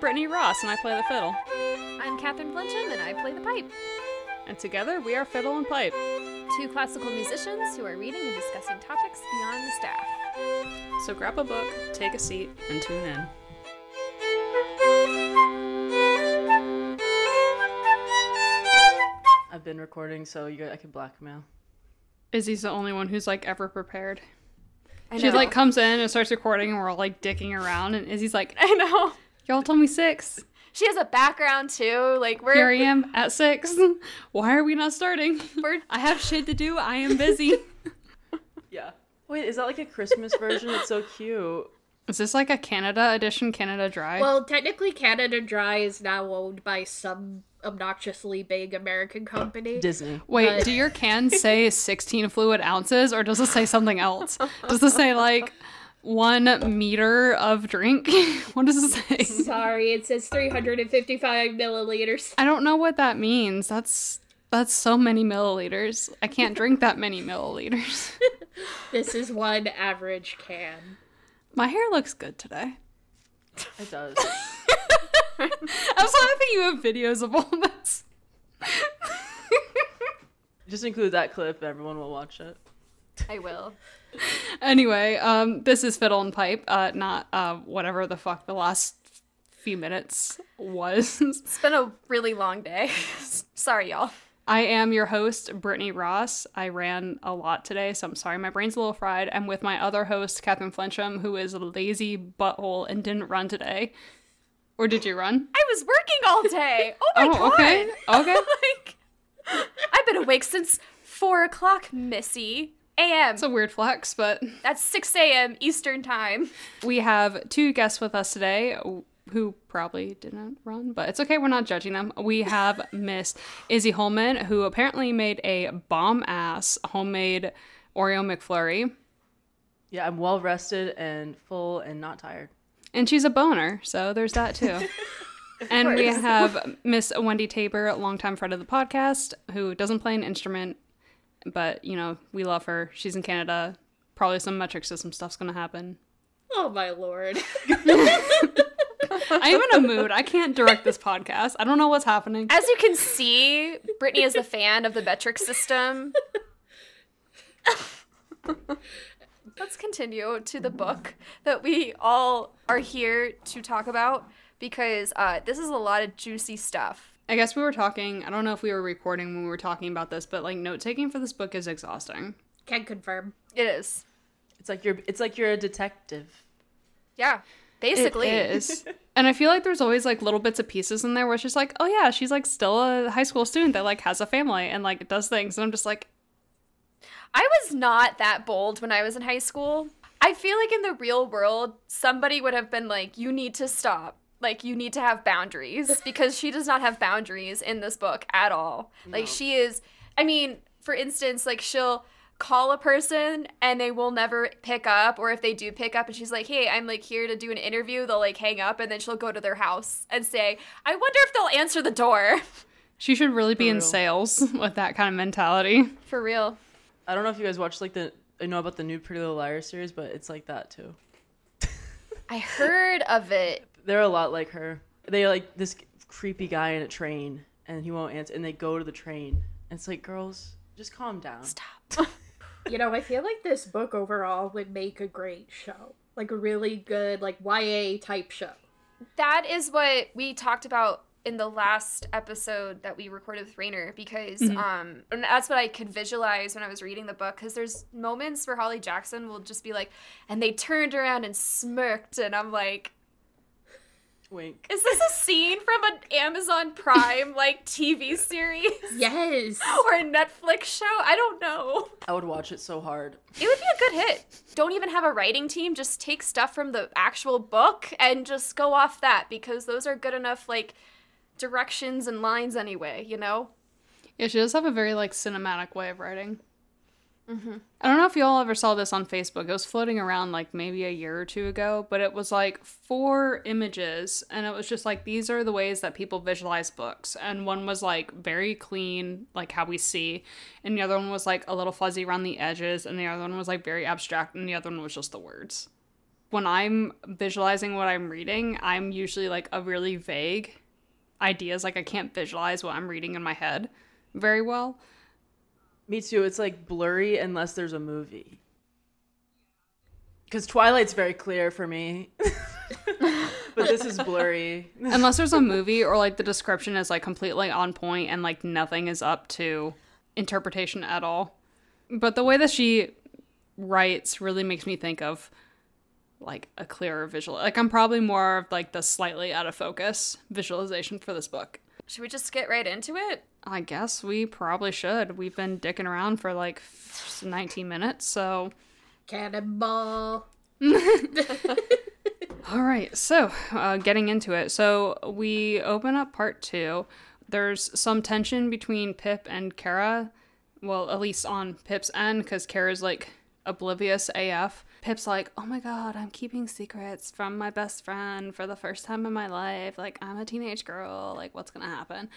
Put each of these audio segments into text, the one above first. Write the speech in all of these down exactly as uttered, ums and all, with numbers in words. Brittany Ross, and I play the fiddle. I'm Catherine Flinchum, and I play the pipe. And together, we are Fiddle and Pipe. Two classical musicians who are reading and discussing topics beyond the staff. So grab a book, take a seat, and tune in. I've been recording, so you guys, I can blackmail. Izzy's the only one who's, like, ever prepared. She, like, comes in and starts recording, and we're all, like, dicking around, and Izzy's like, I know. Y'all told me six. She has a background, too. Like, we're... Here I am at six. Why are we not starting? We're... I have shit to do. I am busy. Yeah. Wait, is that, like, a Christmas version? It's so cute. Is this, like, a Canada edition, Canada Dry? Well, technically, Canada Dry is now owned by some obnoxiously big American company. Disney. Wait, but... do your cans say sixteen fluid ounces, or does it say something else? Does it say, like... One meter of drink? What does it say? Sorry, it says three hundred fifty-five milliliters. I don't know what that means. That's that's so many milliliters. I can't drink that many milliliters. This is one average can. My hair looks good today. It does. I'm so happy you have videos of all this. Just include that clip. Everyone will watch it. I will. Anyway, um, this is Fiddle and Pipe, uh, not uh, whatever the fuck the last few minutes was. It's been a really long day. Sorry, y'all. I am your host, Brittany Ross. I ran a lot today, so I'm sorry my brain's a little fried. I'm with my other host, Catherine Flinchum, who is a lazy butthole and didn't run today. Or did you run? I was working all day. Oh my oh, god. Okay. Okay. Like, I've been awake since four o'clock, Missy. A M. It's a weird flex, but... That's six a.m. Eastern time. We have two guests with us today who probably didn't run, but it's okay. We're not judging them. We have Miss Izzy Holman, who apparently made a bomb-ass homemade Oreo McFlurry. Yeah, I'm well-rested and full and not tired. And she's a boner, so there's that, too. And course. We have Miss Wendy Tabor, longtime friend of the podcast, who doesn't play an instrument. But, you know, we love her. She's in Canada. Probably some metric system stuff's going to happen. Oh, my Lord. I'm in a mood. I can't direct this podcast. I don't know what's happening. As you can see, Brittany is a fan of the metric system. Let's continue to the book that we all are here to talk about, because uh, this is a lot of juicy stuff. I guess we were talking, I don't know if we were recording when we were talking about this, but like note-taking for this book is exhausting. Can confirm. It is. It's like you're it's like you're a detective. Yeah, basically. It is. And I feel like there's always like little bits of pieces in there where it's just like, oh yeah, she's like still a high school student that like has a family and like does things. And I'm just like. I was not that bold when I was in high school. I feel like in the real world, somebody would have been like, you need to stop. Like, you need to have boundaries, because she does not have boundaries in this book at all. No. Like, she is, I mean, for instance, like, she'll call a person, and they will never pick up, or if they do pick up, and she's like, hey, I'm, like, here to do an interview, they'll, like, hang up, and then she'll go to their house and say, I wonder if they'll answer the door. She should really be in sales with that kind of mentality. For real. I don't know if you guys watched, like, the, I know about the new Pretty Little Liars series, but it's like that, too. I heard of it. They're a lot like her. They like this creepy guy in a train, and he won't answer, and they go to the train. And it's like, girls, just calm down. Stop. You know, I feel like this book overall would make a great show. Like a really good, like, Y A type show. That is what we talked about in the last episode that we recorded with Rainer, because mm-hmm. um, and that's what I could visualize when I was reading the book, because there's moments where Holly Jackson will just be like, and they turned around and smirked, and I'm like... Wink. Is this a scene from an Amazon Prime, like, T V series? Yes. Or a Netflix show? I don't know. I would watch it so hard. It would be a good hit. Don't even have a writing team. Just take stuff from the actual book and just go off that, because those are good enough, like, directions and lines anyway, you know? Yeah, she does have a very, like, cinematic way of writing. Mm-hmm. I don't know if y'all ever saw this on Facebook. It was floating around like maybe a year or two ago, but it was like four images, and it was just like, these are the ways that people visualize books. And one was like very clean, like how we see, and the other one was like a little fuzzy around the edges, and the other one was like very abstract, and the other one was just the words. when I'm visualizing what I'm reading, I'm usually like a really vague ideas. Like I can't visualize what I'm reading in my head very well. Me too. It's like blurry unless there's a movie. Because Twilight's very clear for me. But this is blurry. Unless there's a movie or like the description is like completely on point and like nothing is up to interpretation at all. But the way that she writes really makes me think of like a clearer visual. Like I'm probably more of like the slightly out of focus visualization for this book. Should we just get right into it? I guess we probably should. We've been dicking around for like nineteen minutes, so... Cannonball! Alright, so, uh, getting into it. So, we open up part two. There's some tension between Pip and Kara. Well, at least on Pip's end, because Kara's, like, oblivious A F. Pip's like, oh my god, I'm keeping secrets from my best friend for the first time in my life. Like, I'm a teenage girl. Like, what's gonna happen?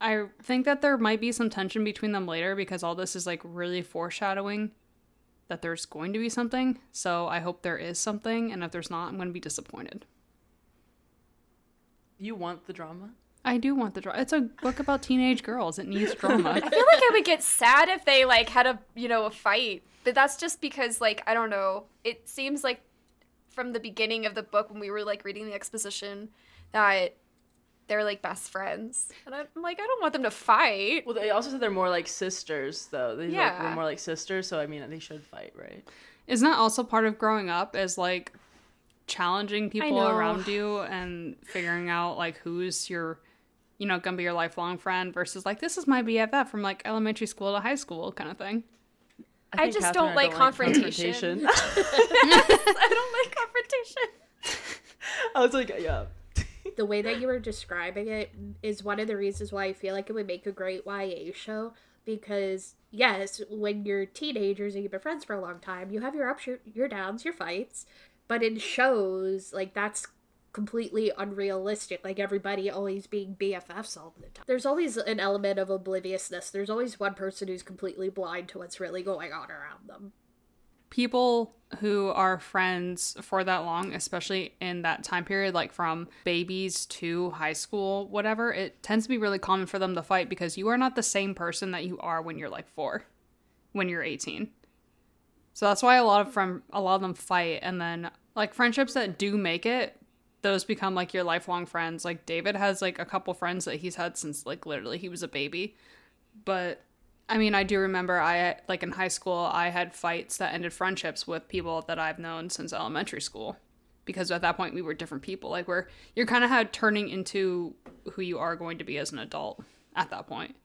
I think that there might be some tension between them later because all this is like really foreshadowing that there's going to be something. So I hope there is something. And if there's not, I'm going to be disappointed. You want the drama? I do want the drama. It's a book about teenage girls. It needs drama. I feel like I would get sad if they like had a, you know, a fight. But that's just because like, I don't know. It seems like from the beginning of the book when we were like reading the exposition that they're like best friends, and I'm like, I don't want them to fight. Well, they also said they're more like sisters, though. They yeah, like, were more like sisters, so I mean, they should fight, right? Isn't that also part of growing up? Is like challenging people around you and figuring out like who's your, you know, gonna be your lifelong friend versus like this is my B F F from like elementary school to high school kind of thing. I, I just Catherine, don't, I like, don't confrontation. like confrontation. I don't like confrontation. I was like, yeah. The way that you were describing it is one of the reasons why I feel like it would make a great Y A show. Because, yes, when you're teenagers and you've been friends for a long time, you have your ups, your, your downs, your fights. But in shows, like, that's completely unrealistic. Like, everybody always being B F Fs all the time. There's always an element of obliviousness. There's always one person who's completely blind to what's really going on around them. People who are friends for that long, especially in that time period, like from babies to high school, whatever, it tends to be really common for them to fight because you are not the same person that you are when you're like four, when you're eighteen. So that's why a lot of from a lot of them fight. And then like friendships that do make it, those become like your lifelong friends. Like David has like a couple friends that he's had since like literally he was a baby. But I mean, I do remember I, like in high school, I had fights that ended friendships with people that I've known since elementary school. Because at that point, we were different people. Like, we're, you're kind of had turning into who you are going to be as an adult at that point.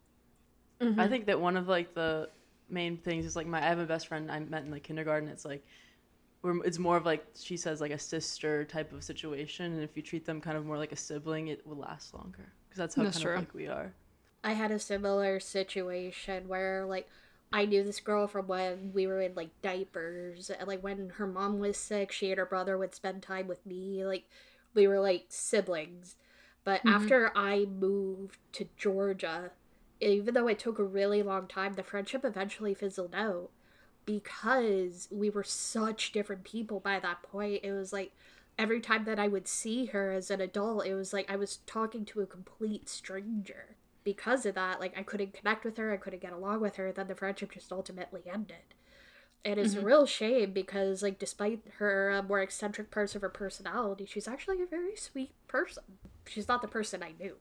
Mm-hmm. I think that one of, like, the main things is, like, my I have a best friend I met in, like, kindergarten. It's, like, we're, it's more of, like, she says, like, a sister type of situation. And if you treat them kind of more like a sibling, it will last longer. Because that's how that's kind true. of, like, we are. I had a similar situation where, like, I knew this girl from when we were in, like, diapers. And, like, when her mom was sick, she and her brother would spend time with me. Like, we were, like, siblings. But mm-hmm. after I moved to Georgia, even though it took a really long time, the friendship eventually fizzled out. Because we were such different people by that point. It was, like, every time that I would see her as an adult, it was, like, I was talking to a complete stranger. Because of that, like, I couldn't connect with her, I couldn't get along with her, then the friendship just ultimately ended. And it's mm-hmm. a real shame because, like, despite her uh, more eccentric parts of her personality, she's actually a very sweet person. She's not the person I knew.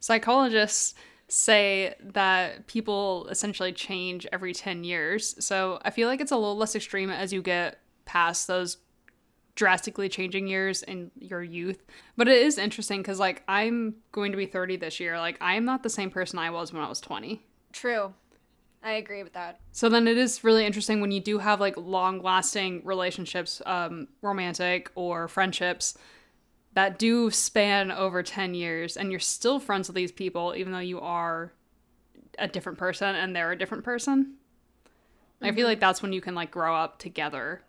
Psychologists say that people essentially change every ten years, so I feel like it's a little less extreme as you get past those drastically changing years in your youth. But it is interesting because like I'm going to be thirty this year. Like I am not the same person I was when I was twenty. True. I agree with that. So then it is really interesting when you do have like long lasting relationships, um, romantic or friendships that do span over ten years and you're still friends with these people even though you are a different person and they're a different person. Mm-hmm. I feel like that's when you can like grow up together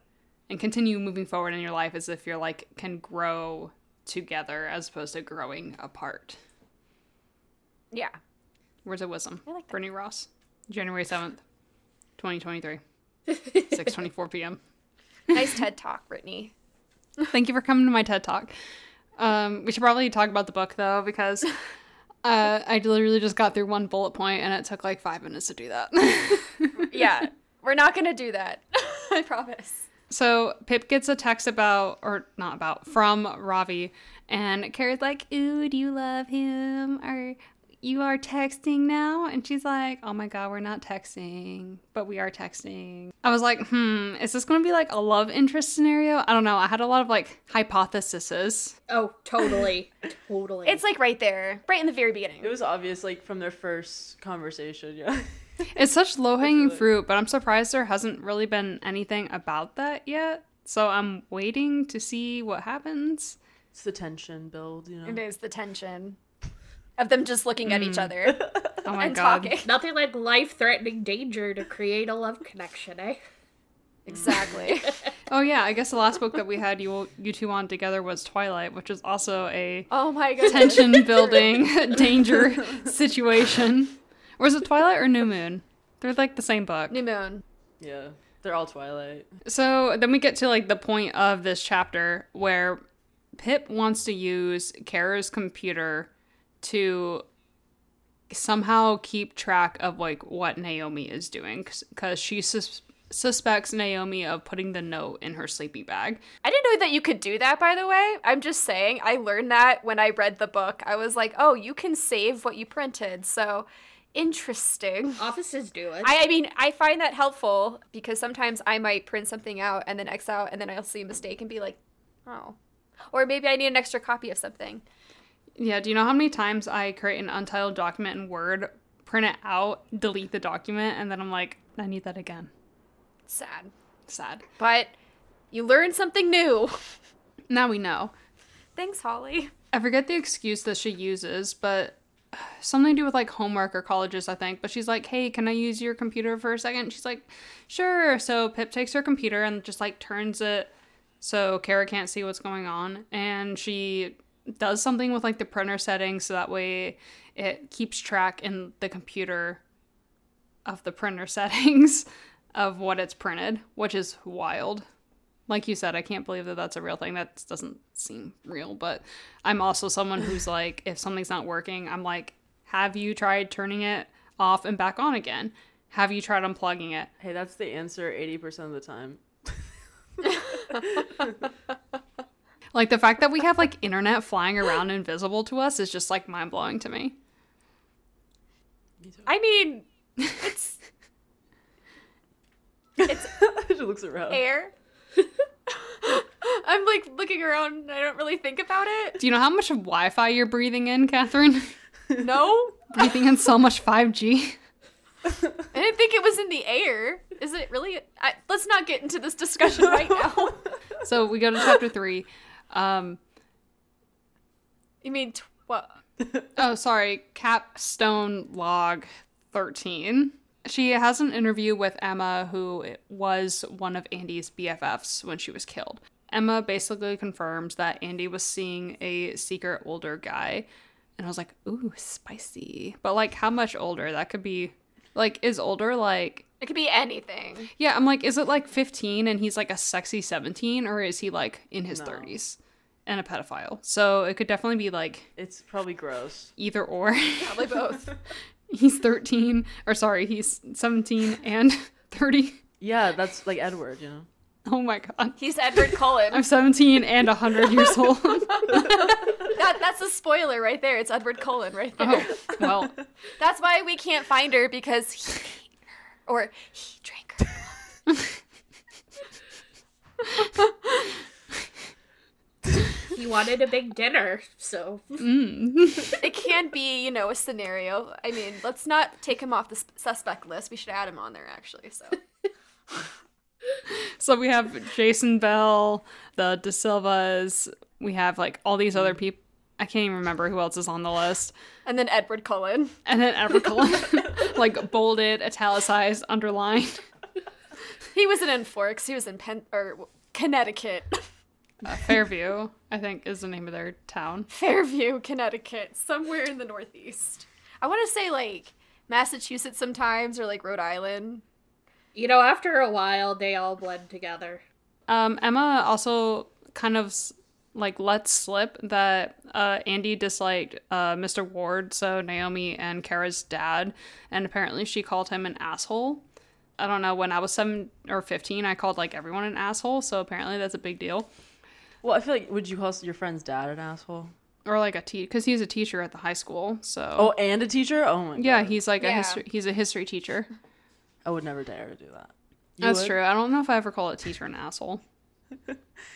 and continue moving forward in your life as if you're like can grow together as opposed to growing apart. Yeah. Words of wisdom. I like that. Brittany Ross, January seventh, twenty twenty-three, six twenty-four p.m. Nice TED Talk, Brittany. Thank you for coming to my TED Talk. Um, we should probably talk about the book, though, because uh, I literally just got through one bullet point, and it took like five minutes to do that. Yeah, we're not going to do that. I promise. So Pip gets a text about, or not about, from Ravi, and Kara's like, ooh, do you love him? Or you are texting now? And she's like, oh my God, we're not texting, but we are texting. I was like, hmm, is this going to be like a love interest scenario? I don't know. I had a lot of like hypotheses. Oh, totally. Totally. It's like right there, right in the very beginning. It was obvious like from their first conversation. Yeah. It's such low hanging fruit, but I'm surprised there hasn't really been anything about that yet. So I'm waiting to see what happens. It's the tension build, you know? It is the tension. Of them just looking at mm. each other oh my and God. Talking. Nothing like life-threatening danger to create a love connection, eh? Exactly. Oh, yeah. I guess the last book that we had you you two on together was Twilight, which is also a oh my tension-building danger situation. Or is it Twilight or New Moon? They're like the same book. New Moon. Yeah. They're all Twilight. So then we get to like the point of this chapter where Pip wants to use Kara's computer to somehow keep track of like what Naomi is doing, because she sus- suspects Naomi of putting the note in her sleeping bag. I didn't know that you could do that, by the way. I'm just saying, I learned that when I read the book. I was like, oh, you can save what you printed. So interesting. Offices do it. I, I mean, I find that helpful because sometimes I might print something out and then X out, and then I'll see a mistake and be like, oh, or maybe I need an extra copy of something. Yeah, do you know how many times I create an untitled document in Word, print it out, delete the document, and then I'm like, I need that again. Sad. Sad. But you learned something new. Now we know. Thanks, Holly. I forget the excuse that she uses, but something to do with like homework or colleges, I think. But she's like, hey, can I use your computer for a second? She's like, sure. So Pip takes her computer and just like turns it so Kara can't see what's going on. And she does something with like the printer settings so that way it keeps track in the computer of the printer settings of what it's printed, which is wild. Like you said, I can't believe that that's a real thing. That doesn't seem real, but I'm also someone who's like, if something's not working, I'm like, have you tried turning it off and back on again? Have you tried unplugging it? Hey, that's the answer eighty percent of the time. Like, the fact that we have, like, internet flying around invisible to us is just, like, mind-blowing to me. I mean, it's... it's... She looks around. Air. I'm, like, looking around and I don't really think about it. Do you know how much Wi-Fi you're breathing in, Catherine? No. Breathing in so much five G. I didn't think it was in the air. Is it really? I, let's not get into this discussion right now. So we go to chapter three. Um, you mean tw- what? Oh, sorry. Capstone log thirteen. She has an interview with Emma, who was one of Andy's B F Fs when she was killed. Emma basically confirms that Andy was seeing a secret older guy. And I was like, ooh, spicy. But like, how much older? That could be, like, is older like... It could be anything. Yeah, I'm like, is it like fifteen and he's like a sexy seventeen, or is he like in his no. thirties and a pedophile? So it could definitely be like... It's probably gross. Either or. Probably both. He's thirteen, or sorry, he's seventeen and thirty. Yeah, that's like Edward, you know? Oh my God. He's Edward Cullen. I'm seventeen and one hundred years old. that, that's a spoiler right there. It's Edward Cullen right there. Oh, well. That's why we can't find her, because he... Or he drank her. He wanted a big dinner, so. Mm. It can be, you know, a scenario. I mean, let's not take him off the suspect list. We should add him on there, actually, so. So we have Jason Bell, the De Silvas. We have, like, all these other people. I can't even remember who else is on the list. And then Edward Cullen. And then Edward Cullen. Like, bolded, italicized, underlined. He wasn't in Forks. He was in Penn or Connecticut. Uh, Fairview, I think, is the name of their town. Fairview, Connecticut. Somewhere in the Northeast. I want to say, like, Massachusetts sometimes, or, like, Rhode Island. You know, after a while, they all blend together. Um, Emma also kind of like lets slip that uh, Andy disliked uh, Mister Ward, so Naomi and Kara's dad, and apparently she called him an asshole. I don't know, when I was seven or fifteen, I called like everyone an asshole, so apparently that's a big deal. Well, I feel like, would you call your friend's dad an asshole? Or like a teacher, because he's a teacher at the high school, so. Oh, and a teacher? Oh my God. Yeah, he's like yeah. a history, he's a history teacher. I would never dare to do that. You That's would? True. I don't know if I ever call a teacher an asshole.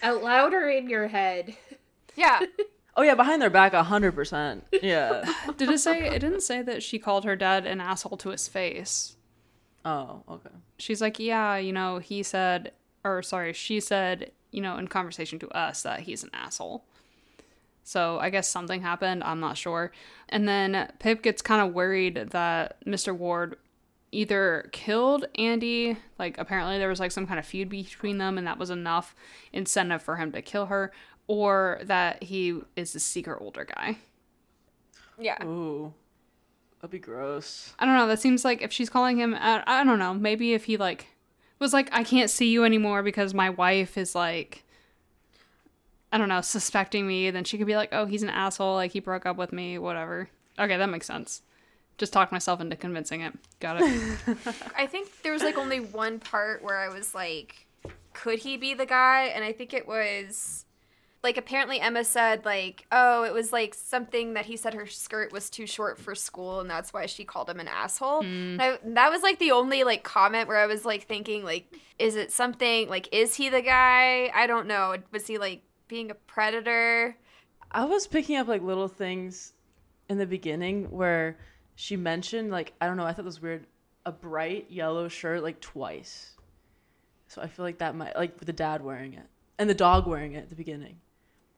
Out loud or in your head? Yeah. Oh yeah, behind their back, one hundred percent. Yeah. Did it say, it didn't say that she called her dad an asshole to his face. Oh, okay. She's like, yeah, you know, he said, or sorry, she said, you know, in conversation to us that he's an asshole. So I guess something happened. I'm not sure. And then Pip gets kind of worried that Mister Ward either killed Andy, like apparently there was like some kind of feud between them and that was enough incentive for him to kill her, or that he is the secret older guy. Yeah. Ooh. That'd be gross. I don't know. That seems like if she's calling him, I, I don't know, maybe if he like was like, I can't see you anymore because my wife is like, I don't know, suspecting me, then she could be like, oh, he's an asshole, like he broke up with me, whatever. Okay, that makes sense. Just talked myself into convincing it. Got it. I think there was like only one part where I was like, could he be the guy? And I think it was like, apparently Emma said like, oh, it was like something that he said her skirt was too short for school and that's why she called him an asshole. Mm. And I, that was like the only like comment where I was like thinking like, is it something like, is he the guy? I don't know. Was he like being a predator? I was picking up like little things in the beginning where she mentioned, like, I don't know, I thought it was weird, a bright yellow shirt, like, twice. So I feel like that might, like, with the dad wearing it. And the dog wearing it at the beginning.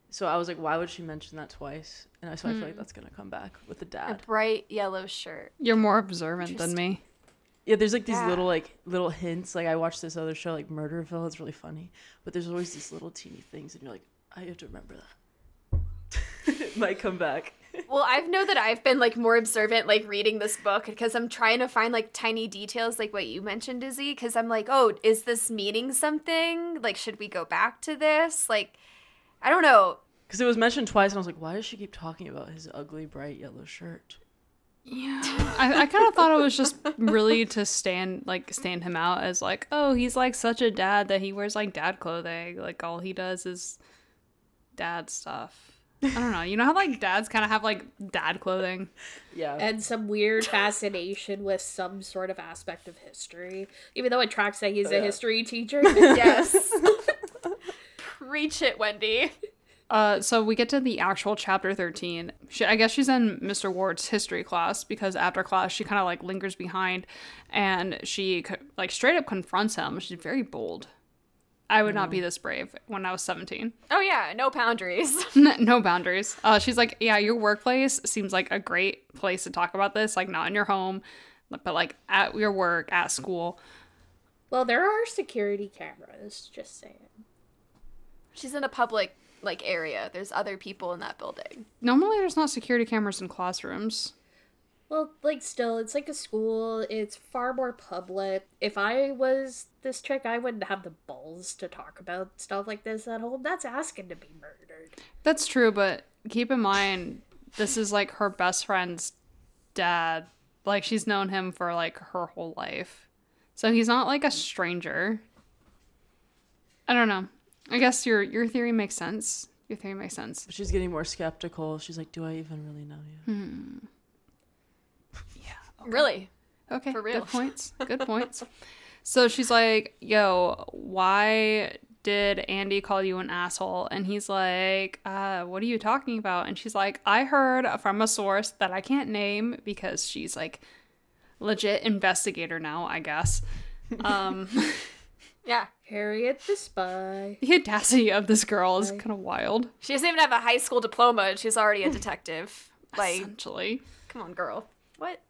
So I was like, why would she mention that twice? And so I feel like that's going to come back with the dad. A bright yellow shirt. You're more observant than me. Yeah, there's, like, these yeah. little, like, little hints. Like, I watched this other show, like, Murderville. It's really funny. But there's always these little teeny things, and you're like, I have to remember that. It might come back. Well, I know that I've been, like, more observant, like, reading this book because I'm trying to find, like, tiny details like what you mentioned, Izzy, because I'm like, oh, is this meaning something? Like, should we go back to this? Like, I don't know. Because it was mentioned twice, and I was like, why does she keep talking about his ugly, bright yellow shirt? Yeah. I, I kind of thought it was just really to stand, like, stand him out as, like, oh, he's, like, such a dad that he wears, like, dad clothing. Like, all he does is dad stuff. I don't know. You know how, like, dads kind of have, like, dad clothing? Yeah. And some weird fascination with some sort of aspect of history. Even though it tracks that he's oh, a yeah. history teacher. Yes. Preach it, Wendy. Uh, so we get to the actual chapter thirteen. She, I guess she's in Mister Ward's history class because after class she kind of, like, lingers behind. And she, like, straight up confronts him. She's very bold. I would no. not be this brave when I was seventeen. Oh, yeah. No boundaries. no, no boundaries. Uh, she's like, yeah, your workplace seems like a great place to talk about this. Like, not in your home, but, like, at your work, at school. Well, there are security cameras, just saying. She's in a public, like, area. There's other people in that building. Normally, there's not security cameras in classrooms. Well, like, still, it's like a school. It's far more public. If I was this chick, I wouldn't have the balls to talk about stuff like this at home. That's asking to be murdered. That's true, but keep in mind, this is, like, her best friend's dad. Like, she's known him for, like, her whole life. So he's not, like, a stranger. I don't know. I guess your your theory makes sense. Your theory makes sense. But she's getting more skeptical. She's like, do I even really know you? Hmm. Okay. Really? Okay. For real. Good points. Good points. So she's like, yo, why did Andy call you an asshole? And he's like, uh, what are you talking about? And she's like, I heard from a source that I can't name because she's like legit investigator now, I guess. Um, yeah. Harriet the Spy. The audacity of this girl is kind of wild. She doesn't even have a high school diploma. And she's already a detective. Like, essentially. Come on, girl. What?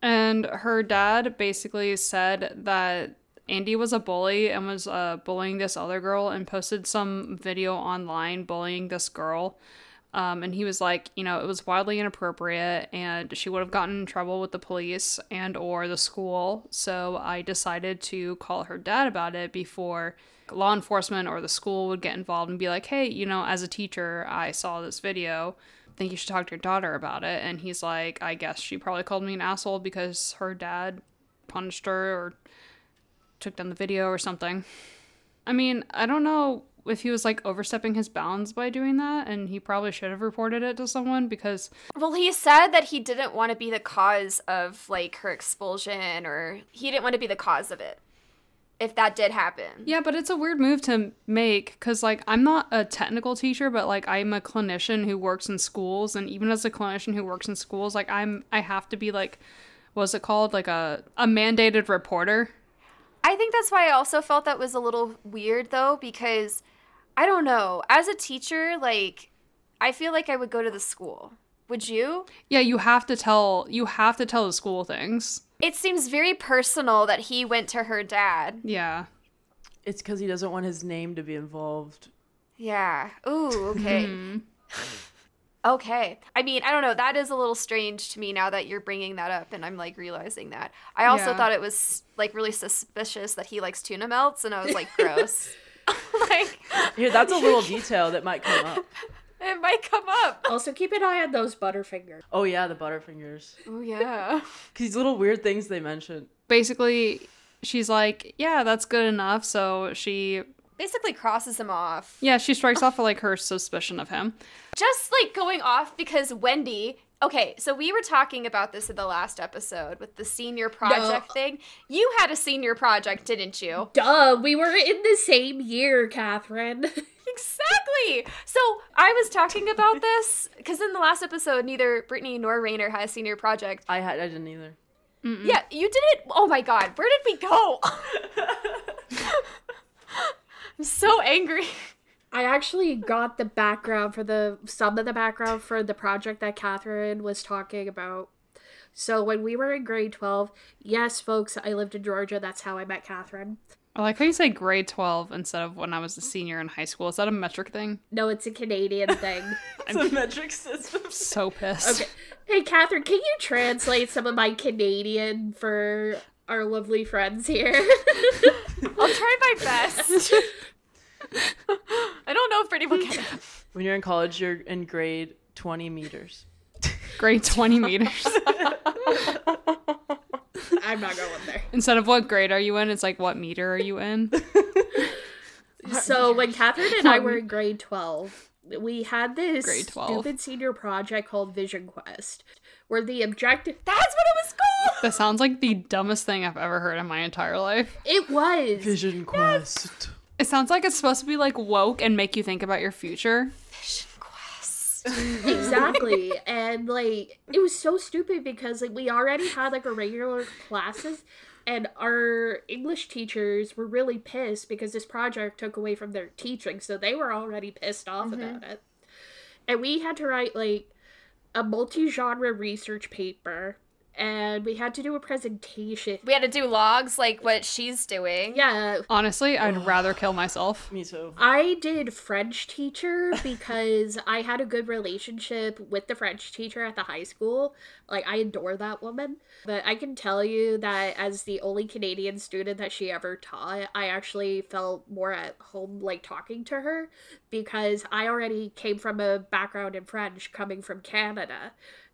And her dad basically said that Andy was a bully and was uh, bullying this other girl and posted some video online bullying this girl. Um, and he was like, you know, it was wildly inappropriate and she would have gotten in trouble with the police and or the school. So I decided to call her dad about it before law enforcement or the school would get involved and be like, hey, you know, as a teacher, I saw this video. I think you should talk to your daughter about it. And he's like, I guess she probably called me an asshole because her dad punished her or took down the video or something. I mean, I don't know if he was like overstepping his bounds by doing that, and he probably should have reported it to someone because... Well, he said that he didn't want to be the cause of like her expulsion, or he didn't want to be the cause of it if that did happen. Yeah, but it's a weird move to make because like I'm not a technical teacher, but like I'm a clinician who works in schools, and even as a clinician who works in schools, like I'm I have to be like, what's it called? Like a, a mandated reporter. I think that's why I also felt that was a little weird though, because I don't know. As a teacher, like, I feel like I would go to the school. Would you? Yeah, you have to tell, you have to tell the school things. It seems very personal that he went to her dad. Yeah. It's because he doesn't want his name to be involved. Yeah. Ooh, okay. Okay. I mean, I don't know. That is a little strange to me now that you're bringing that up and I'm, like, realizing that. I also yeah. thought it was, like, really suspicious that he likes tuna melts, and I was like, gross. Like, yeah, that's a little detail that might come up. It might come up. Also, keep an eye on those Butterfingers. Oh, yeah, the Butterfingers. Oh, yeah. These little weird things they mentioned. Basically, she's like, yeah, that's good enough. So she basically crosses him off. Yeah, she strikes off, like, her suspicion of him. Just, like, going off because Wendy... Okay, so we were talking about this in the last episode with the senior project no. thing. You had a senior project, didn't you? Duh, we were in the same year, Catherine. Exactly! So I was talking about this, because in the last episode, neither Brittany nor Rainer had a senior project. I had, I didn't either. Mm-mm. Yeah, you didn't? Oh my god, where did we go? I'm so angry. I actually got the background for the, some of the background for the project that Catherine was talking about. So when we were in grade twelve, yes, folks, I lived in Georgia. That's how I met Catherine. I like how you say grade twelve instead of when I was a senior in high school. Is that a metric thing? No, it's a Canadian thing. It's I'm, a metric system. I'm so pissed. Okay. Hey, Catherine, can you translate some of my Canadian for our lovely friends here? I'll try my best. I don't know if anyone can. When you're in college, you're in grade twenty meters. Grade twenty meters. I'm not going there. Instead of what grade are you in, it's like what meter are you in? So when Catherine and I were in grade twelve, we had this stupid senior project called Vision Quest, where the objective... That's what it was called! That sounds like the dumbest thing I've ever heard in my entire life. It was. Vision Quest. Yes. It sounds like it's supposed to be, like, woke and make you think about your future. Vision Quest. Exactly. And, like, it was so stupid because, like, we already had, like, our regular classes, and our English teachers were really pissed because this project took away from their teaching, so they were already pissed off mm-hmm. about it. And we had to write, like, a multi-genre research paper. And we had to do a presentation. We had to do logs, like what she's doing. Yeah. Honestly, I'd rather kill myself. Me too. I did French teacher because I had a good relationship with the French teacher at the high school. Like, I adore that woman. But I can tell you that as the only Canadian student that she ever taught, I actually felt more at home, like, talking to her. Because I already came from a background in French coming from Canada.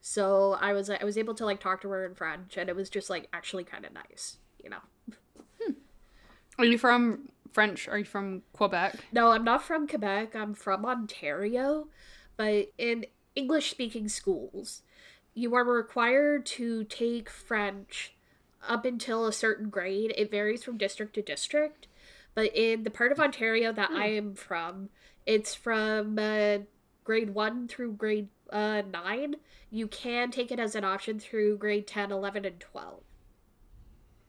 So I was I was able to, like, talk to her in French, and it was just, like, actually kind of nice, you know. Hmm. Are you from French? Are you from Quebec? No, I'm not from Quebec. I'm from Ontario, but in English-speaking schools, you are required to take French up until a certain grade. It varies from district to district, but in the part of Ontario that hmm. I am from, it's from uh, grade one through grade Uh, nine, you can take it as an option through grade ten, eleven, and twelve.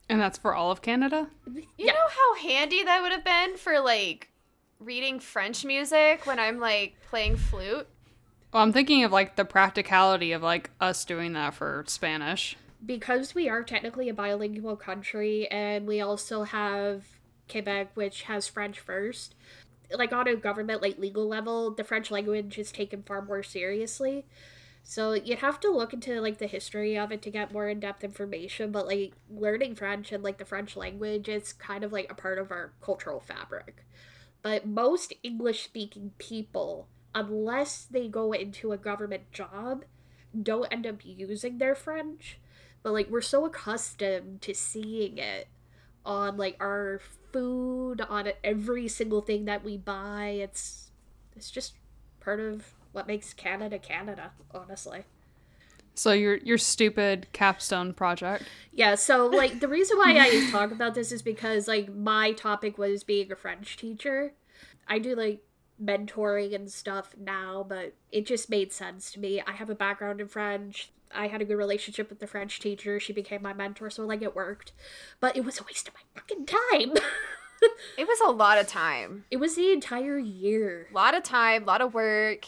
And that's for all of Canada? You yeah. know how handy that would have been for, like, reading French music when I'm, like, playing flute? Well, I'm thinking of, like, the practicality of, like, us doing that for Spanish. Because we are technically a bilingual country, and we also have Quebec, which has French first, like on a government, like legal level, the French language is taken far more seriously. So you'd have to look into like the history of it to get more in-depth information. But like learning French and like the French language is kind of like a part of our cultural fabric. But most English-speaking people, unless they go into a government job, don't end up using their French. But like we're so accustomed to seeing it on like our food, on every single thing that we buy. It's it's just part of what makes Canada Canada, honestly. So your your stupid capstone project. Yeah, so like the reason why I talk about this is because like my topic was being a French teacher. I do like mentoring and stuff now, but it just made sense to me. I have a background in French. I had a good relationship with the French teacher. She became my mentor, so like it worked. But it was a waste of my fucking time. It was a lot of time. It was the entire year. A lot of time, a lot of work.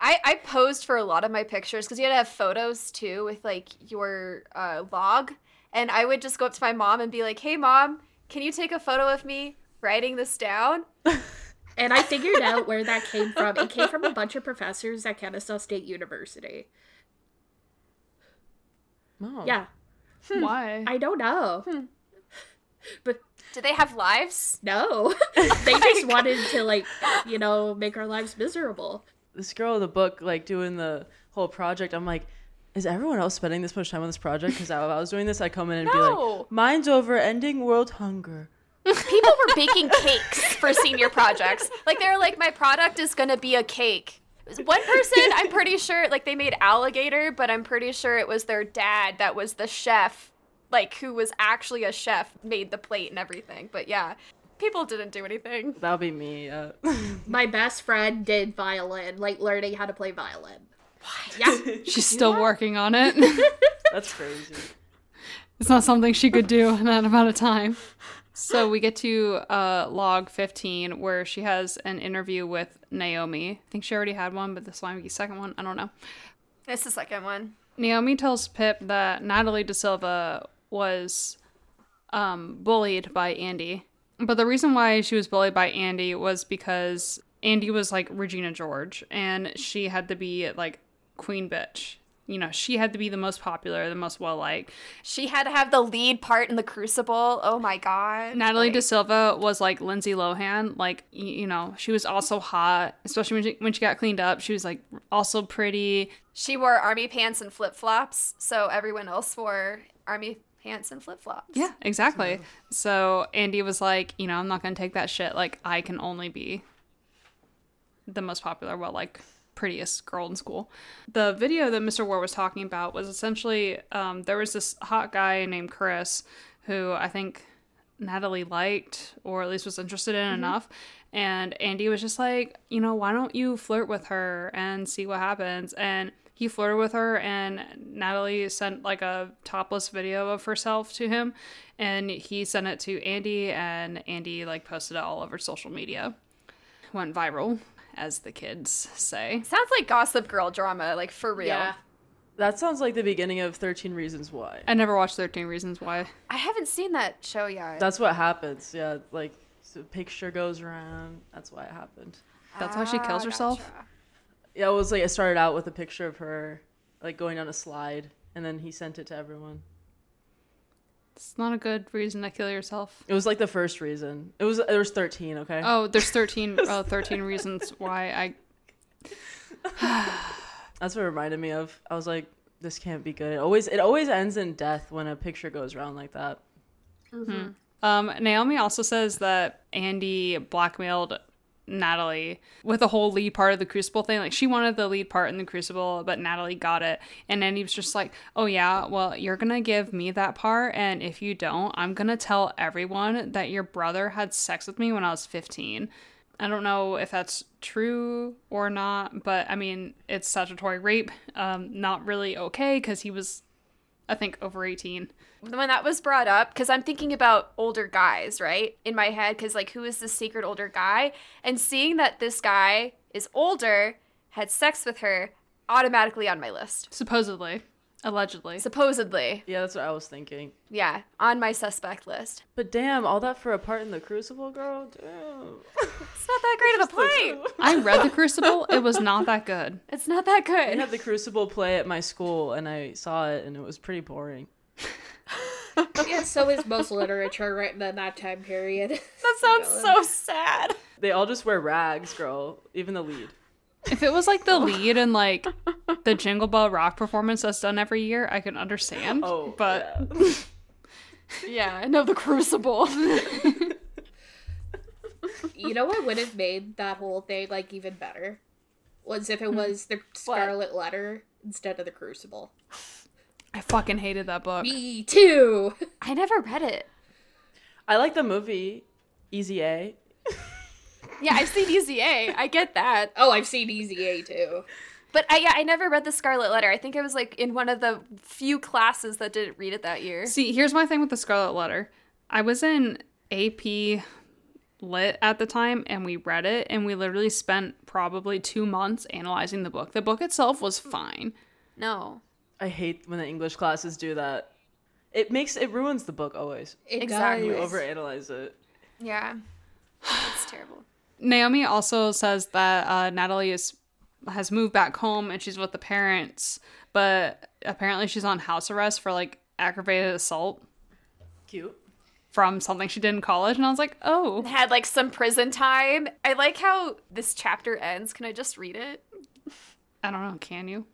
I, I posed for a lot of my pictures because you had to have photos too with like your uh, log. And I would just go up to my mom and be like, hey mom, can you take a photo of me writing this down? And I figured out where that came from. It came from a bunch of professors at Kennesaw State University. Oh. Yeah. Hmm. Why? I don't know. Hmm. But do they have lives? No. They just wanted to, like, you know, make our lives miserable. This girl in the book, like, doing the whole project, I'm like, is everyone else spending this much time on this project? Because if I was doing this, I'd come in and no. be like, mine's over ending world hunger. People were baking cakes for senior projects. Like, they were like, my product is going to be a cake. One person, I'm pretty sure, like, they made alligator, but I'm pretty sure it was their dad that was the chef, like, who was actually a chef, made the plate and everything. But, yeah, people didn't do anything. That'll be me. Uh... My best friend did violin, like, learning how to play violin. What? Yeah. She's still yeah. working on it. That's crazy. It's not something she could do in that amount of time. So we get to uh, log fifteen, where she has an interview with Naomi. I think she already had one, but this might be the second one. I don't know. It's the second one. Naomi tells Pip that Natalie De Silva was um, bullied by Andy. But the reason why she was bullied by Andy was because Andy was like Regina George, and she had to be like queen bitch. You know, she had to be the most popular, the most well-liked. She had to have the lead part in The Crucible. Oh, my God. Natalie like, De Silva was like Lindsay Lohan. Like, you know, she was also hot, especially when she, when she got cleaned up. She was, like, also pretty. She wore army pants and flip-flops, so everyone else wore army pants and flip-flops. Yeah, exactly. Mm. So Andy was like, you know, I'm not going to take that shit. Like, I can only be the most popular, well-liked, prettiest girl in school. The video that Mister Ward was talking about was essentially um, there was this hot guy named Chris who I think Natalie liked, or at least was interested in mm-hmm. enough. And Andy was just like, you know, why don't you flirt with her and see what happens? And he flirted with her, and Natalie sent like a topless video of herself to him, and he sent it to Andy, and Andy like posted it all over social media. Went viral, as the kids say. Sounds like Gossip Girl drama, like, for real. Yeah. That sounds like the beginning of thirteen Reasons Why. I never watched thirteen Reasons Why. I haven't seen that show yet. That's what happens, yeah. Like, so the picture goes around. That's why it happened. That's how she kills ah, herself? Gotcha. Yeah, it was like, it started out with a picture of her, like, going on a slide, and then he sent it to everyone. It's not a good reason to kill yourself. It was like the first reason. It was there was thirteen, okay? Oh, there's thirteen uh, thirteen reasons why I That's what it reminded me of. I was like, this can't be good. It always it always ends in death when a picture goes around like that. Mm-hmm. Um, Naomi also says that Andy blackmailed Natalie with the whole lead part of the Crucible thing. Like, she wanted the lead part in the Crucible, but Natalie got it, and then he was just like, oh yeah, well, you're gonna give me that part, and if you don't, I'm gonna tell everyone that your brother had sex with me when I was fifteen. I don't know if that's true or not, but I mean, it's statutory rape. Um not really okay, because he was, I think, over eighteen. When that was brought up, because I'm thinking about older guys, right, in my head, because, like, who is this secret older guy? And seeing that this guy is older, had sex with her, automatically on my list. Supposedly. Allegedly. Supposedly. Yeah, that's what I was thinking. Yeah, on my suspect list. But damn, all that for a part in The Crucible, girl? Damn. It's not that great of a play. I read The Crucible. It was not that good. It's not that good. We had The Crucible play at my school, and I saw it, and it was pretty boring. Yeah, so is most literature right in that time period. That sounds so sad. They all just wear rags, girl. Even the lead. If it was like the lead in like the Jingle Bell Rock performance that's done every year, I can understand. Oh, but yeah, yeah, I know The Crucible. You know what would have made that whole thing like even better was if it was The Scarlet what? Letter instead of The Crucible. I fucking hated that book. Me too. I never read it. I like the movie Easy A. Yeah, I've seen Easy A. I get that. Oh, I've seen Easy A too. But I, yeah, I never read The Scarlet Letter. I think I was like in one of the few classes that didn't read it that year. See, here's my thing with The Scarlet Letter. I was in A P Lit at the time, and we read it, and we literally spent probably two months analyzing the book. The book itself was fine. No. I hate when the English classes do that. It makes, it ruins the book always. It exactly. Does. You overanalyze it. Yeah. It's terrible. Naomi also says that uh, Natalie is has moved back home and she's with the parents, but apparently she's on house arrest for like aggravated assault. Cute. From something she did in college, and I was like, oh. Had like some prison time. I like how this chapter ends. Can I just read it? I don't know. Can you?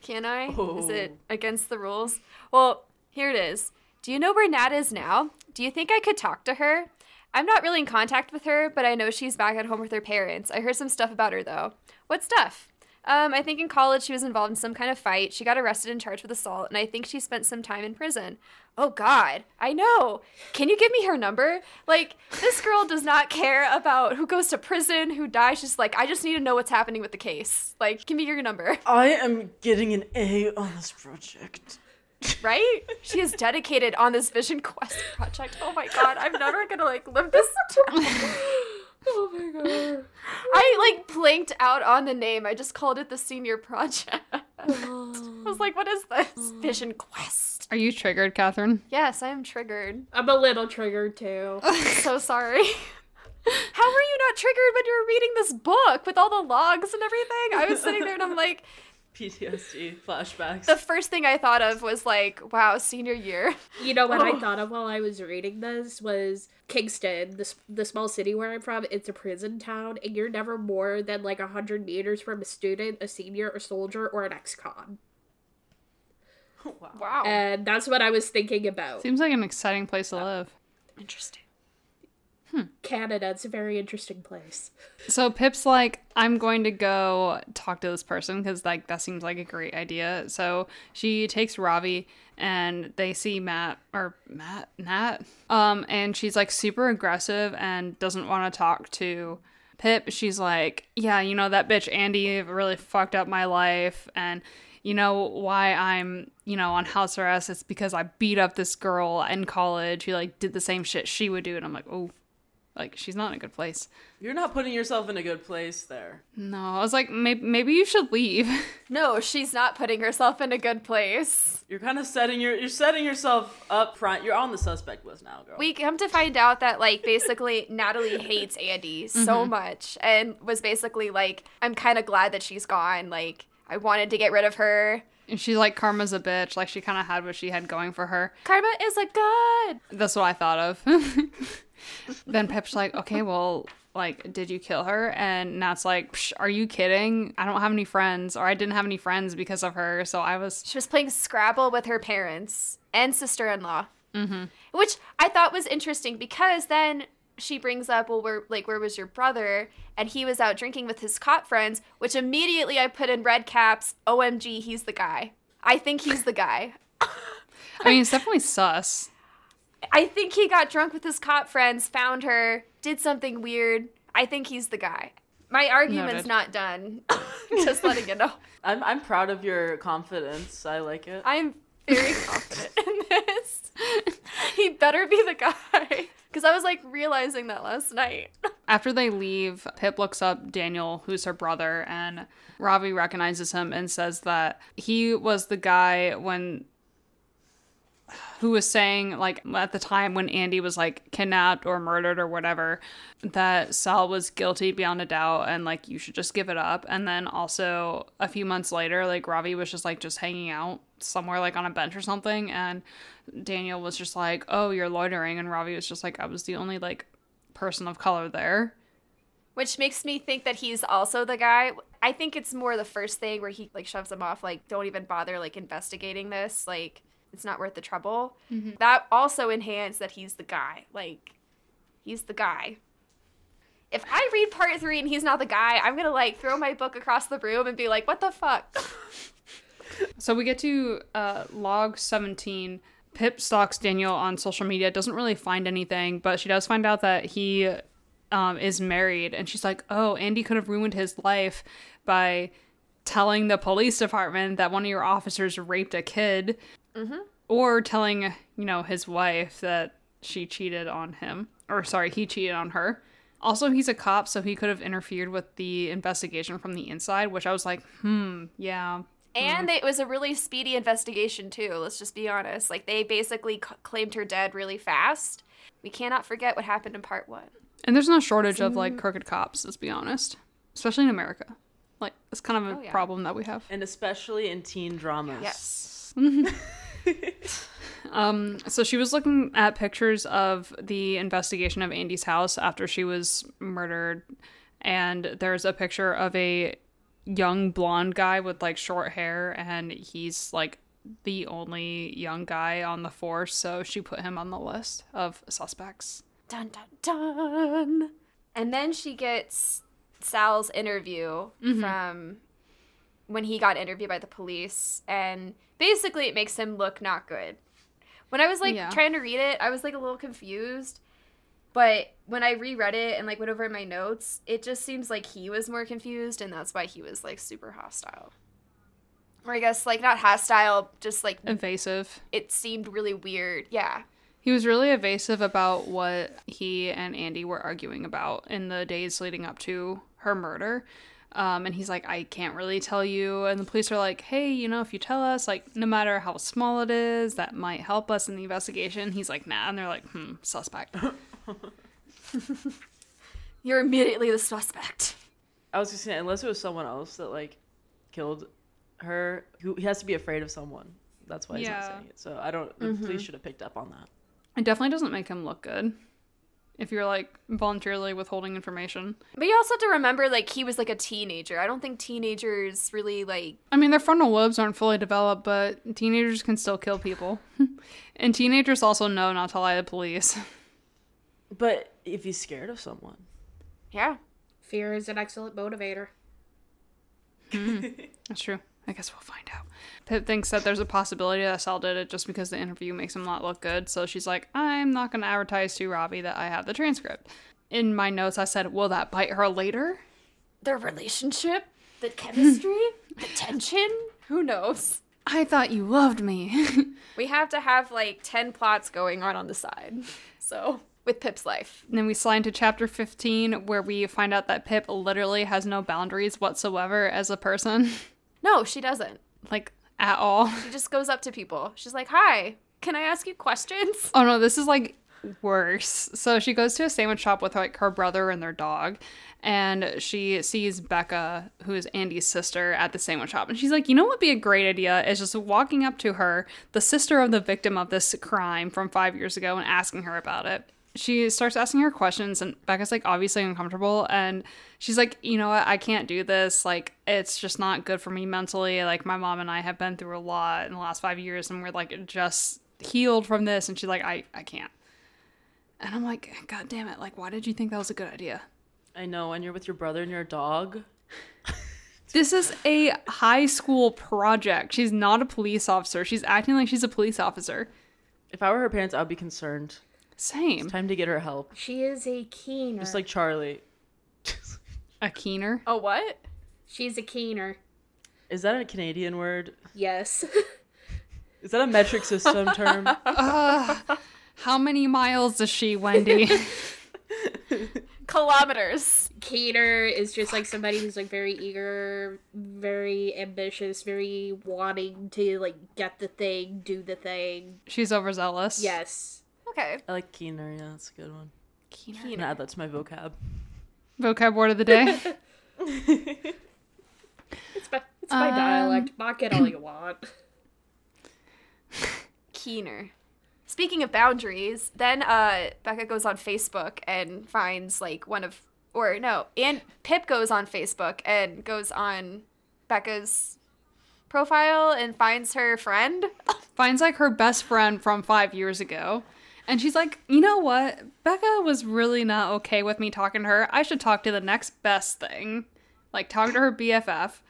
Can I? Oh. Is it against the rules? Well, here it is. Do you know where Nat is now? Do you think I could talk to her? I'm not really in contact with her, but I know she's back at home with her parents. I heard some stuff about her, though. What stuff? Um, I think in college she was involved in some kind of fight. She got arrested and charged with assault, and I think she spent some time in prison. Oh, God. I know. Can you give me her number? Like, this girl does not care about who goes to prison, who dies. She's like, I just need to know what's happening with the case. Like, give me your number. I am getting an A on this project. Right? She is dedicated on this Vision Quest project. Oh my God, I'm never gonna like live this down. Oh my God. I like blanked out on the name. I just called it the Senior Project. I was like, what is this? Vision Quest. Are you triggered, Catherine? Yes, I am triggered. I'm a little triggered too. So sorry. How were you not triggered when you were reading this book with all the logs and everything? I was sitting there and I'm like, P T S D flashbacks. The first thing I thought of was like, wow, senior year. You know what oh. I thought of while I was reading this was Kingston, the, the small city where I'm from. It's a prison town, and you're never more than like one hundred meters from a student, a senior, a soldier, or an ex-con. Oh, wow. wow. And that's what I was thinking about. Seems like an exciting place to wow. live. Interesting. Hmm. Canada, it's a very interesting place. So Pip's like, I'm going to go talk to this person because like that seems like a great idea. So she takes Ravi and they see Matt or Matt Nat um and she's like super aggressive and doesn't want to talk to Pip. She's like, yeah, you know, that bitch Andy really fucked up my life, and you know why I'm, you know, on house arrest? It's because I beat up this girl in college who like did the same shit she would do. And I'm like, oh. Like, she's not in a good place. You're not putting yourself in a good place there. No, I was like, maybe, maybe you should leave. No, she's not putting herself in a good place. You're kind of setting your, you're setting yourself up front. You're on the suspect list now, girl. We come to find out that, like, basically Natalie hates Andy mm-hmm. so much and was basically like, I'm kind of glad that she's gone. Like, I wanted to get rid of her. And she's like, karma's a bitch. Like, she kind of had what she had going for her. Karma is a god. That's what I thought of. Then Pip's like, okay, well, like, did you kill her? And Nat's like, psh, are you kidding? I don't have any friends, or I didn't have any friends because of her. So I was... She was playing Scrabble with her parents and sister-in-law, mm-hmm. which I thought was interesting because then she brings up, well, where, like, where was your brother? And he was out drinking with his cop friends, which immediately I put in red caps, O M G, he's the guy. I think he's the guy. I mean, it's definitely sus. I think he got drunk with his cop friends, found her, did something weird. I think he's the guy. My argument's Noted. Not done. Just letting you know. I'm I'm proud of your confidence. I like it. I'm very confident in this. He better be the guy. Because I was like realizing that last night. After they leave, Pip looks up Daniel, who's her brother, and Ravi recognizes him and says that he was the guy when who was saying, like, at the time when Andy was, like, kidnapped or murdered or whatever, that Sal was guilty beyond a doubt and, like, you should just give it up. And then also a few months later, like, Ravi was just, like, just hanging out somewhere, like, on a bench or something. And Daniel was just like, oh, you're loitering. And Ravi was just like, I was the only, like, person of color there. Which makes me think that he's also the guy. I think it's more the first thing where he, like, shoves him off, like, don't even bother, like, investigating this. Like, it's not worth the trouble. Mm-hmm. That also enhanced that he's the guy. Like, he's the guy. If I read part three and he's not the guy, I'm going to, like, throw my book across the room and be like, what the fuck? So we get to uh, log seventeen. Pip stalks Daniel on social media. Doesn't really find anything, but she does find out that he um, is married. And she's like, oh, Andy could have ruined his life by telling the police department that one of your officers raped a kid. Mm-hmm. Or telling, you know, his wife that she cheated on him. Or, sorry, he cheated on her. Also, he's a cop, so he could have interfered with the investigation from the inside, which I was like, hmm, yeah. And mm. it was a really speedy investigation, too. Let's just be honest. Like, they basically c- claimed her dead really fast. We cannot forget what happened in part one. And there's no shortage mm. of, like, crooked cops, let's be honest. Especially in America. Like, it's kind of a oh, yeah. problem that we have. And especially in teen dramas. Yes. um so she was looking at pictures of the investigation of Andy's house after she was murdered, and there's a picture of a young blonde guy with, like, short hair, and he's, like, the only young guy on the force, so she put him on the list of suspects. Dun dun dun. And then she gets Sal's interview mm-hmm. from when he got interviewed by the police, and basically it makes him look not good. When I was, like, yeah. trying to read it, I was, like, a little confused, but when I reread it and, like, went over my notes, it just seems like he was more confused, and that's why he was, like, super hostile. Or I guess, like, not hostile, just, like... Evasive. It seemed really weird. Yeah. He was really evasive about what he and Andy were arguing about in the days leading up to her murder. Um, and he's like, I can't really tell you. And the police are like, hey, you know, if you tell us, like, no matter how small it is, that might help us in the investigation. He's like, nah. And they're like, hmm, suspect. You're immediately the suspect. I was just saying, unless it was someone else that, like, killed her, who he has to be afraid of someone. That's why he's yeah. not saying it. So I don't, the mm-hmm. police should have picked up on that. It definitely doesn't make him look good. If you're, like, voluntarily withholding information. But you also have to remember, like, he was, like, a teenager. I don't think teenagers really, like... I mean, their frontal lobes aren't fully developed, but teenagers can still kill people. And teenagers also know not to lie to the police. But if he's scared of someone. Yeah. Fear is an excellent motivator. Mm-hmm. That's true. I guess we'll find out. Pip thinks that there's a possibility that Sal did it just because the interview makes him not look good. So she's like, I'm not going to advertise to Robbie that I have the transcript. In my notes, I said, will that bite her later? Their relationship? The chemistry? The tension? Who knows? I thought you loved me. We have to have, like, ten plots going on on the side. So... with Pip's life. And then we slide into chapter fifteen, where we find out that Pip literally has no boundaries whatsoever as a person. No, she doesn't. Like, at all. She just goes up to people. She's like, hi, can I ask you questions? Oh, no, this is, like, worse. So she goes to a sandwich shop with, like, her brother and their dog, and she sees Becca, who is Andy's sister, at the sandwich shop. And she's like, you know what would be a great idea is just walking up to her, the sister of the victim of this crime from five years ago, and asking her about it. She starts asking her questions, and Becca's, like, obviously uncomfortable, and she's like, you know what, I can't do this, like, it's just not good for me mentally, like, my mom and I have been through a lot in the last five years, and we're, like, just healed from this, and she's like, I, I can't. And I'm like, god damn it, like, why did you think that was a good idea? I know, and you're with your brother and your dog. This is a high school project. She's not a police officer. She's acting like she's a police officer. If I were her parents, I'd be concerned. Same. It's time to get her help. She is a keener. Just like Charlie. A keener? Oh, what? She's a keener. Is that a Canadian word? Yes. Is that a metric system term? Uh, how many miles is she, Wendy? Kilometers. Cater is just like somebody who's like very eager, very ambitious, very wanting to like get the thing, do the thing. She's overzealous. Yes. Okay. I like keener. Yeah, that's a good one. Keener. Nah, that's my vocab. Vocab word of the day. It's my, it's my um, dialect. Mock it all you want. Keener. Speaking of boundaries, then uh, Becca goes on Facebook and finds like one of, or no, and Pip goes on Facebook and goes on Becca's profile and finds her friend. Finds like her best friend from five years ago. And she's like, you know what? Becca was really not okay with me talking to her. I should talk to the next best thing. Like, talk to her B F F.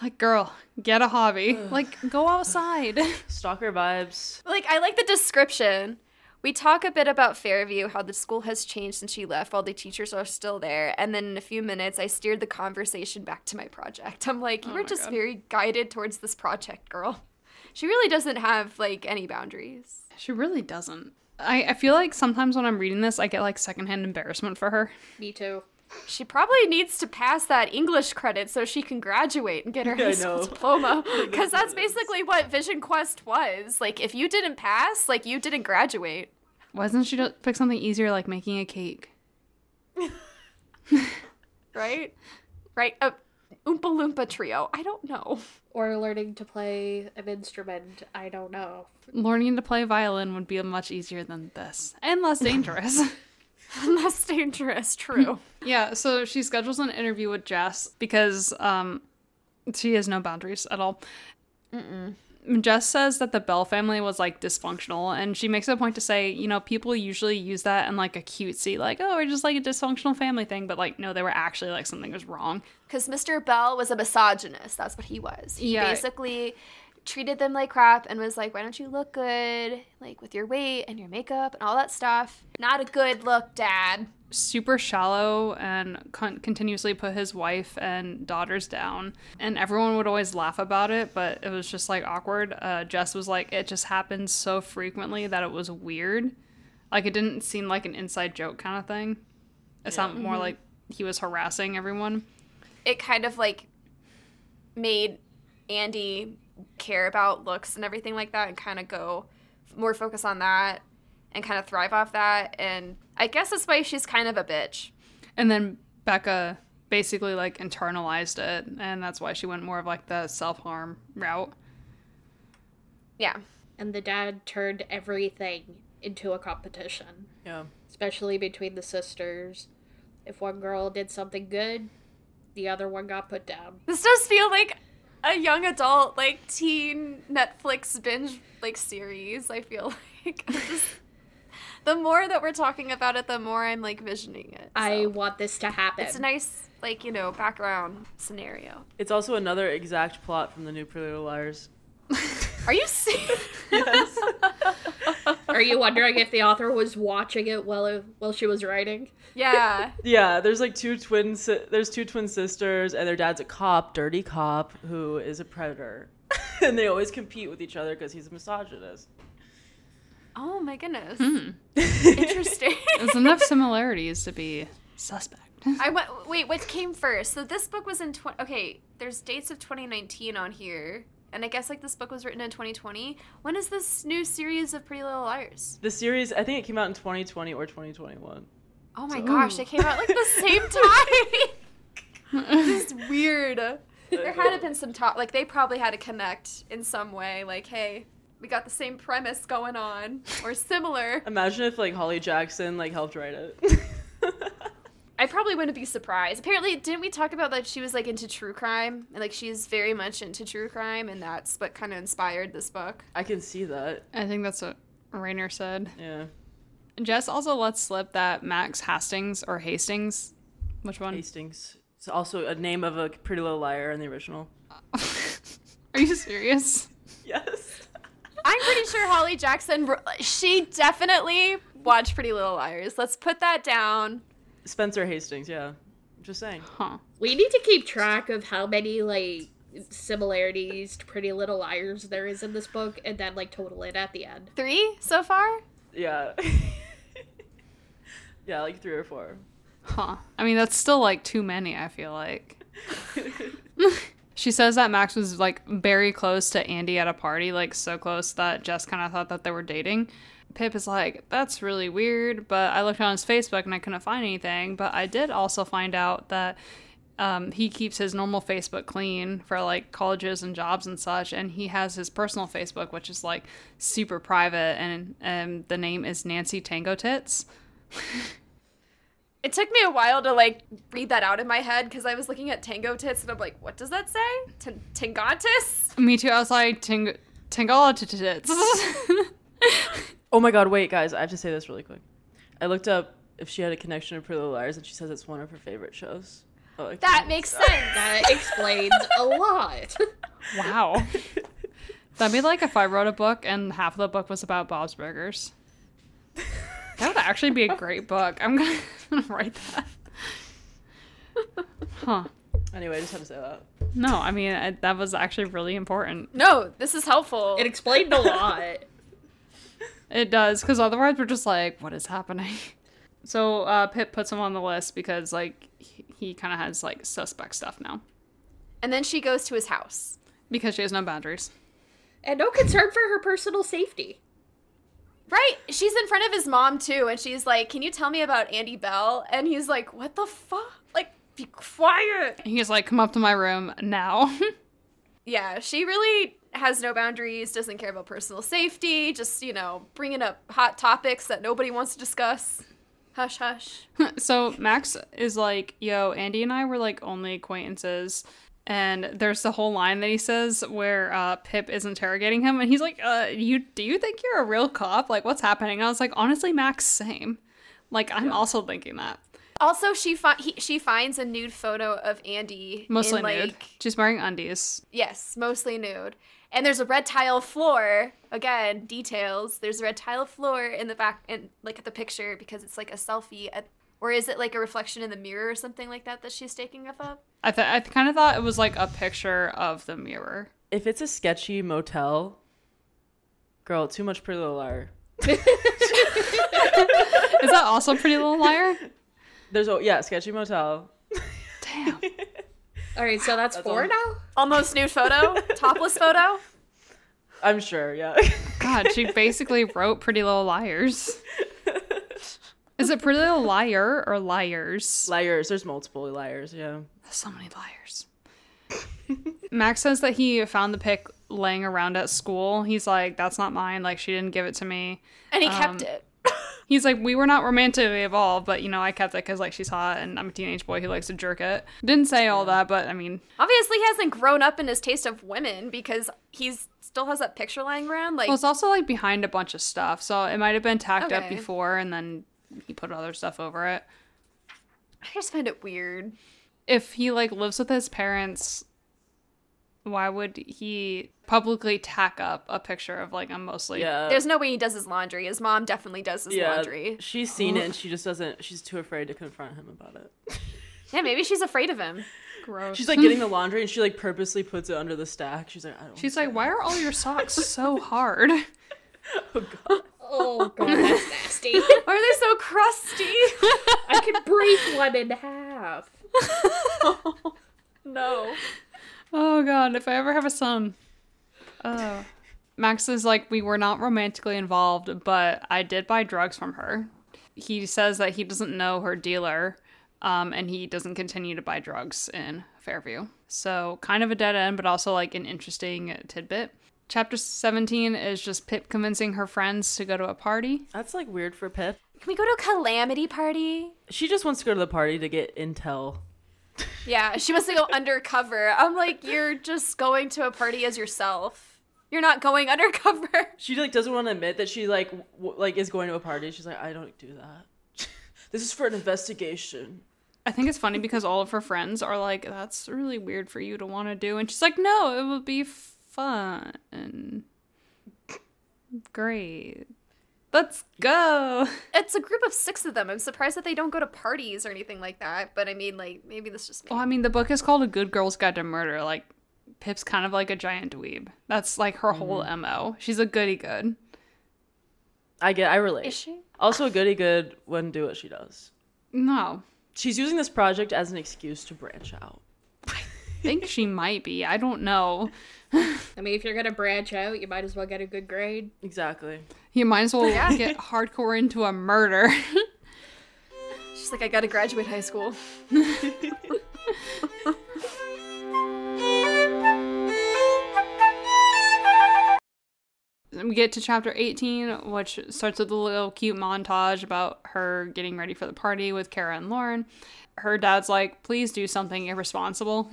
Like, girl, get a hobby. Ugh. Like, go outside. Stalker vibes. Like, I like the description. We talk a bit about Fairview, how the school has changed since she left, while the teachers are still there. And then in a few minutes, I steered the conversation back to my project. I'm like, you oh were just God. very guided towards this project, girl. She really doesn't have, like, any boundaries. She really doesn't. I, I feel like sometimes when I'm reading this, I get, like, secondhand embarrassment for her. Me too. She probably needs to pass that English credit so she can graduate and get her yeah, high school diploma. Because that's basically what Vision Quest was. Like, if you didn't pass, like, you didn't graduate. Why doesn't she just pick something easier, like making a cake? Right? Right? A Oompa Loompa trio. I don't know. Or learning to play an instrument. I don't know. Learning to play violin would be much easier than this. And less dangerous. Less dangerous, true. Yeah, so she schedules an interview with Jess because um, she has no boundaries at all. Mm-mm. Jess says that the Bell family was, like, dysfunctional, and she makes a point to say, you know, people usually use that in, like, a cutesy, like, oh, we're just, like, a dysfunctional family thing, but, like, no, they were actually, like, something was wrong. Because Mister Bell was a misogynist. That's what he was. He yeah. basically treated them like crap and was like, why don't you look good, like, with your weight and your makeup and all that stuff. Not a good look, Dad. Super shallow, and con- continuously put his wife and daughters down, and everyone would always laugh about it, but it was just like awkward. uh Jess was like, it just happened so frequently that it was weird. Like, it didn't seem like an inside joke kind of thing. It sounded yeah. more mm-hmm. like he was harassing everyone. It kind of like made Andy care about looks and everything like that, and kind of go more focus on that and kind of thrive off that. And I guess that's why she's kind of a bitch. And then Becca basically like internalized it, and that's why she went more of like the self-harm route. Yeah. And the dad turned everything into a competition. Yeah. Especially between the sisters. If one girl did something good, the other one got put down. This does feel like a young adult, like, teen Netflix binge, like, series, I feel like. Just, the more that we're talking about it, the more I'm, like, visioning it. So. I want this to happen. It's a nice, like, you know, background scenario. It's also another exact plot from the new Pretty Little Liars. Are you serious? Yes. Are you wondering if the author was watching it while while she was writing? Yeah. Yeah, there's like two twin si- there's two twin sisters, and their dad's a cop, dirty cop, who is a predator. And they always compete with each other because he's a misogynist. Oh my goodness. Hmm. Interesting. There's enough similarities to be suspect. I went, wait, what came first? So this book was in tw- Okay, there's dates of twenty nineteen on here. And I guess, like, this book was written in twenty twenty. When is this new series of Pretty Little Liars? The series, I think it came out in twenty twenty or twenty twenty-one. Oh, my so. gosh. It came out, like, the same time. This is weird. There had to have been some talk. Like, they probably had to connect in some way. Like, hey, we got the same premise going on or similar. Imagine if, like, Holly Jackson, like, helped write it. I probably wouldn't be surprised. Apparently, didn't we talk about that she was, like, into true crime? And, like, she's very much into true crime, and that's what kind of inspired this book. I can see that. I think that's what Rainer said. Yeah. Jess also lets slip that Max Hastings, or Hastings, which one? Hastings. It's also a name of a Pretty Little Liar in the original. Are you serious? Yes. I'm pretty sure Holly Jackson, she definitely watched Pretty Little Liars. Let's put that down. Spencer Hastings, yeah. Just saying. Huh. We need to keep track of how many, like, similarities to Pretty Little Liars there is in this book, and then, like, total it at the end. Three so far? Yeah. Yeah, like three or four. Huh. I mean, that's still like too many, I feel like. She says that Max was like very close to Andy at a party, like so close that Jess kind of thought that they were dating. Pip is like, that's really weird, but I looked on his Facebook and I couldn't find anything. But I did also find out that um, he keeps his normal Facebook clean for like colleges and jobs and such. And he has his personal Facebook, which is like super private. And, and the name is Nancy Tango Tits. It took me a while to like read that out in my head because I was looking at Tango Tits and I'm like, what does that say? T- Tangatis? Me too. I was like, Tango Tits. Oh my god, wait, guys, I have to say this really quick. I looked up if she had a connection to Pretty Little Liars, and she says it's one of her favorite shows. Oh, that makes sense. That explains a lot. Wow. That'd be like if I wrote a book and half of the book was about Bob's Burgers. That would actually be a great book. I'm going to write that. Huh. Anyway, I just had to say that. No, I mean, I, that was actually really important. No, this is helpful. It explained a lot. It does, because otherwise we're just like, what is happening? So uh, Pip puts him on the list because, like, he, he kind of has, like, suspect stuff now. And then she goes to his house. Because she has no boundaries. And no concern for her personal safety. Right? She's in front of his mom, too, and she's like, can you tell me about Andy Bell? And he's like, what the fuck? Like, be quiet. And he's like, come up to my room now. Yeah, she really has no boundaries, doesn't care about personal safety, just, you know, bringing up hot topics that nobody wants to discuss. Hush, hush. So Max is like, yo, Andy and I were, like, only acquaintances. And there's the whole line that he says where uh, Pip is interrogating him. And he's like, uh, you do you think you're a real cop? Like, what's happening? And I was like, honestly, Max, same. Like, I'm yeah. also thinking that. Also, she fi- he, she finds a nude photo of Andy. Mostly in, like, nude. She's wearing undies. Yes, mostly nude. And there's a red tile floor. Again, details. There's a red tile floor in the back, and like at the picture, because it's like a selfie, at, or is it like a reflection in the mirror or something like that that she's taking up of? I th- I th- kind of thought it was like a picture of the mirror. If it's a sketchy motel, girl, too much Pretty Little Liar. Is that also Pretty Little Liar? There's a yeah, sketchy motel. Damn. All right, so that's, that's four almost, now? Almost nude photo? Topless photo? I'm sure, yeah. God, she basically wrote Pretty Little Liars. Is it Pretty Little Liar or Liars? Liars. There's multiple liars, yeah. There's so many liars. Max says that he found the pic laying around at school. He's like, that's not mine. Like, she didn't give it to me. And he um, kept it. He's like, we were not romantically involved, but, you know, I kept it because, like, she's hot and I'm a teenage boy who likes to jerk it. Didn't say all that, but, I mean. Obviously, he hasn't grown up in his taste of women because he's still has that picture lying around. Like, well, it's also, like, behind a bunch of stuff, so it might have been tacked okay. up before and then he put other stuff over it. I just find it weird. If he, like, lives with his parents, why would he publicly tack up a picture of, like, I'm mostly... Yeah. There's no way he does his laundry. His mom definitely does his yeah, laundry. She's seen it, and she just doesn't... She's too afraid to confront him about it. Yeah, maybe she's afraid of him. Gross. She's, like, getting the laundry, and she, like, purposely puts it under the stack. She's like, I don't... She's like, why are all your socks so hard? Oh, God. Oh, God, that's nasty. Why are they so crusty? I could break one in half. Oh, no. Oh, God, if I ever have a son. Oh. Max is like, we were not romantically involved, but I did buy drugs from her. He says that he doesn't know her dealer, um, and he doesn't continue to buy drugs in Fairview. So kind of a dead end, but also like an interesting tidbit. Chapter seventeen is just Pip convincing her friends to go to a party. That's like weird for Pip. Can we go to a calamity party? She just wants to go to the party to get intel. Yeah, she wants to go undercover. I'm like, you're just going to a party as yourself. You're not going undercover. She like doesn't want to admit that she like w- like is going to a party. She's like, I don't do that. This is for an investigation. I think it's funny because all of her friends are like, that's really weird for you to want to do, and she's like, no, it will be fun. Great. Let's go. It's a group of six of them. I'm surprised that they don't go to parties or anything like that. But I mean, like, maybe this just... Well, I mean, the book is called A Good Girl's Guide to Murder. Like, Pip's kind of like a giant dweeb. That's like her mm-hmm. whole M O. She's a goody good. I get I relate. Is she? Also a goody good wouldn't do what she does. No. She's using this project as an excuse to branch out. I think she might be. I don't know. I mean, if you're going to branch out, you might as well get a good grade. Exactly. You might as well yeah. get hardcore into a murder. She's like, I got to graduate high school. We get to chapter eighteen, which starts with a little cute montage about her getting ready for the party with Kara and Lauren. Her dad's like, please do something irresponsible.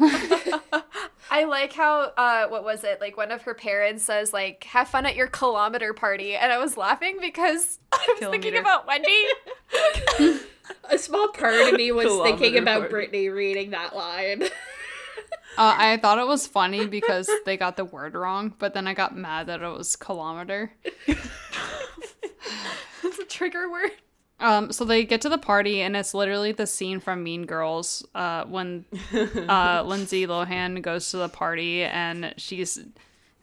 I like how, uh, what was it? Like, one of her parents says, like, have fun at your kilometer party. And I was laughing because I was kilometer. thinking about Wendy. A small part of me was kilometer thinking about party. Brittany reading that line. Uh, I thought it was funny because they got the word wrong, but then I got mad that it was kilometer. It's a trigger word. Um, so they get to the party, and it's literally the scene from Mean Girls uh, when uh, Lindsay Lohan goes to the party, and she's...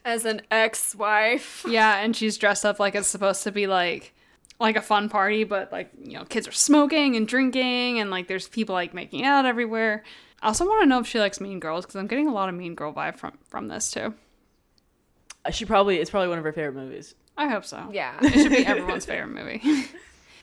As an ex-wife. Yeah, and she's dressed up like it's supposed to be, like... like a fun party, but like, you know, kids are smoking and drinking and like there's people like making out everywhere. I also want to know if she likes Mean Girls because I'm getting a lot of Mean Girl vibe from, from this too. She probably, it's probably one of her favorite movies. I hope so. Yeah. It should be everyone's favorite movie.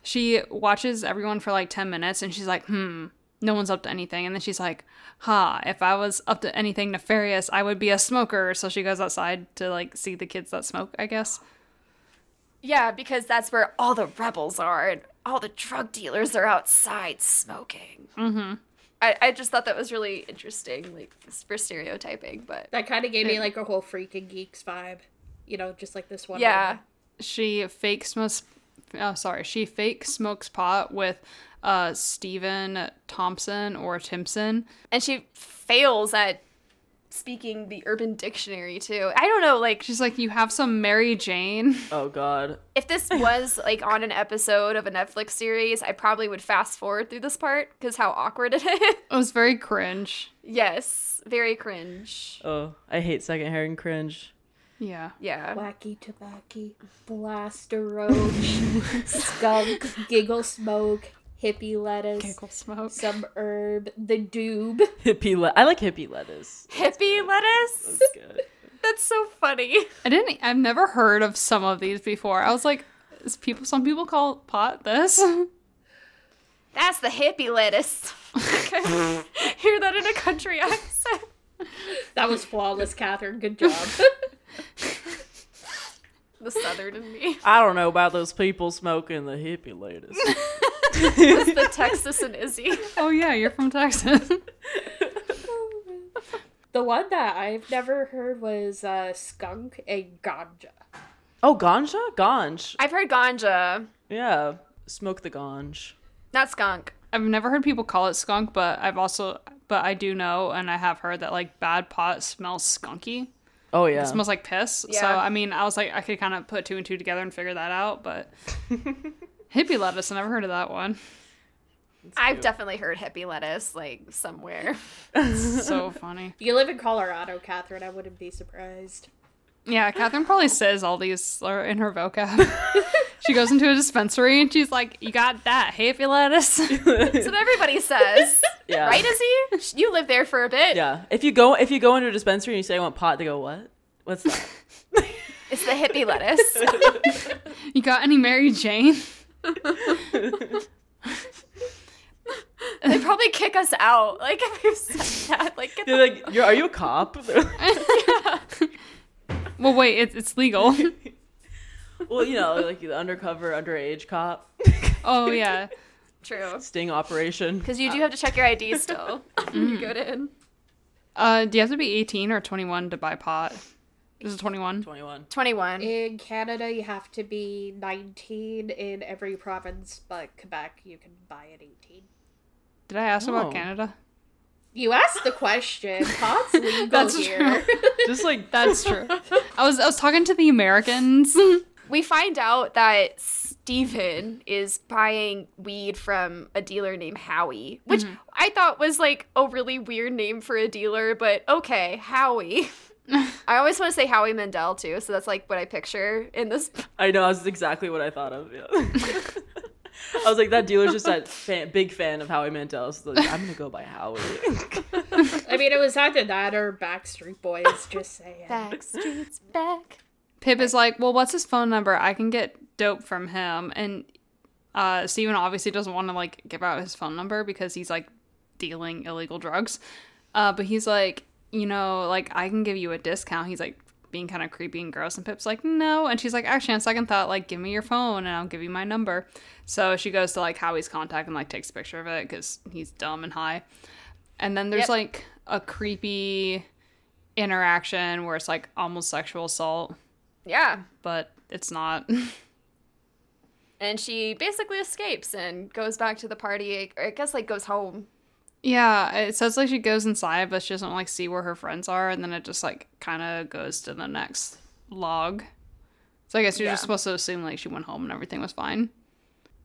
She watches everyone for like ten minutes and she's like, hmm, no one's up to anything. And then she's like, ha, huh, if I was up to anything nefarious, I would be a smoker. So she goes outside to like see the kids that smoke, I guess. Yeah, because that's where all the rebels are and all the drug dealers are outside smoking. Mm-hmm. I, I just thought that was really interesting, like, for stereotyping, but... That kind of gave it, me, like, a whole Freaking Geeks vibe, you know, just like this one. Yeah. Woman. She fake smokes... Oh, sorry. She fake smokes pot with uh, Stephen Thompson or Timpson. And she fails at... speaking the Urban Dictionary too. I don't know, like she's like, you have some Mary Jane. Oh god. If this was like on an episode of a Netflix series, I probably would fast forward through this part because how awkward it is. It was very cringe. Yes, very cringe. Oh, I hate secondhand cringe. Yeah. Yeah. Wacky tobacco, blaster roach, skunk, giggle smoke. Hippie lettuce. Giggle smoke. Some herb. The doob. Hippie lettuce. I like hippie lettuce. That's hippie good. lettuce? That's good. That's so funny. I didn't, I've never heard of some of these before. I was like, is people, some people call pot this? That's the hippie lettuce. Okay. Hear that in a country accent. That was flawless, Catherine. Good job. The southern in me. I don't know about those people smoking the hippie lettuce. It's the Texas and Izzy. Oh yeah, you're from Texas. The one that I've never heard was uh, skunk and ganja. Oh, ganja? Ganj. I've heard ganja. Yeah, smoke the ganj. Not skunk. I've never heard people call it skunk, but I've also, but I do know, and I have heard that like bad pot smells skunky. Oh yeah, it smells like piss. Yeah. So I mean, I was like, I could kind of put two and two together and figure that out, but. Hippie lettuce, I never heard of that one. I've definitely heard hippie lettuce, like, somewhere. So funny. You live in Colorado, Catherine. I wouldn't be surprised. Yeah, Catherine probably says all these are in her vocab. She goes into a dispensary and she's like, you got that hippie lettuce? That's what everybody says. Yeah. Right, Izzy? You live there for a bit. Yeah. If you go if you go into a dispensary and you say, I want pot, they go, what? What's that? It's the hippie lettuce. You got any Mary Jane? They probably kick us out. Like if you said that, like, get they're the- like, You're, are you a cop? Yeah. Well, wait, it's it's legal. Well, you know, like the undercover, underage cop. Oh yeah, true. Sting operation. Because you do have to check your I D still. Mm. You go in. Uh, do you have to be eighteen or twenty-one to buy pot? Is it twenty-one? twenty-one. twenty-one. In Canada, you have to be nineteen in every province, but Quebec, you can buy at eighteen. Did I ask oh. about Canada? You asked the question. Pot's legal that's here. True. Just like that's true. I was I was talking to the Americans. We find out that Stephen is buying weed from a dealer named Howie, which mm-hmm. I thought was like a really weird name for a dealer, but okay, Howie. I always want to say Howie Mandel, too, so that's, like, what I picture in this. I know, that's exactly what I thought of, yeah. I was like, that dealer's just that fan, big fan of Howie Mandel. So like, I'm gonna go by Howie. I mean, it was either that or Backstreet Boys. Just saying. Backstreet's back. Pip is like, well, what's his phone number? I can get dope from him. And uh, Steven obviously doesn't want to like give out his phone number because he's like dealing illegal drugs. Uh, but he's like, you know, like I can give you a discount. He's like being kind of creepy and gross, and Pip's like, no. And she's like, actually, on second thought, like, give me your phone and I'll give you my number. So she goes to like Howie's contact and like takes a picture of it because he's dumb and high. And then there's yep. like a creepy interaction where it's like almost sexual assault. Yeah. But it's not. And she basically escapes and goes back to the party. I guess like goes home. Yeah, it says like she goes inside, but she doesn't like see where her friends are, and then it just like kind of goes to the next log. So I guess you're yeah. just supposed to assume like she went home and everything was fine.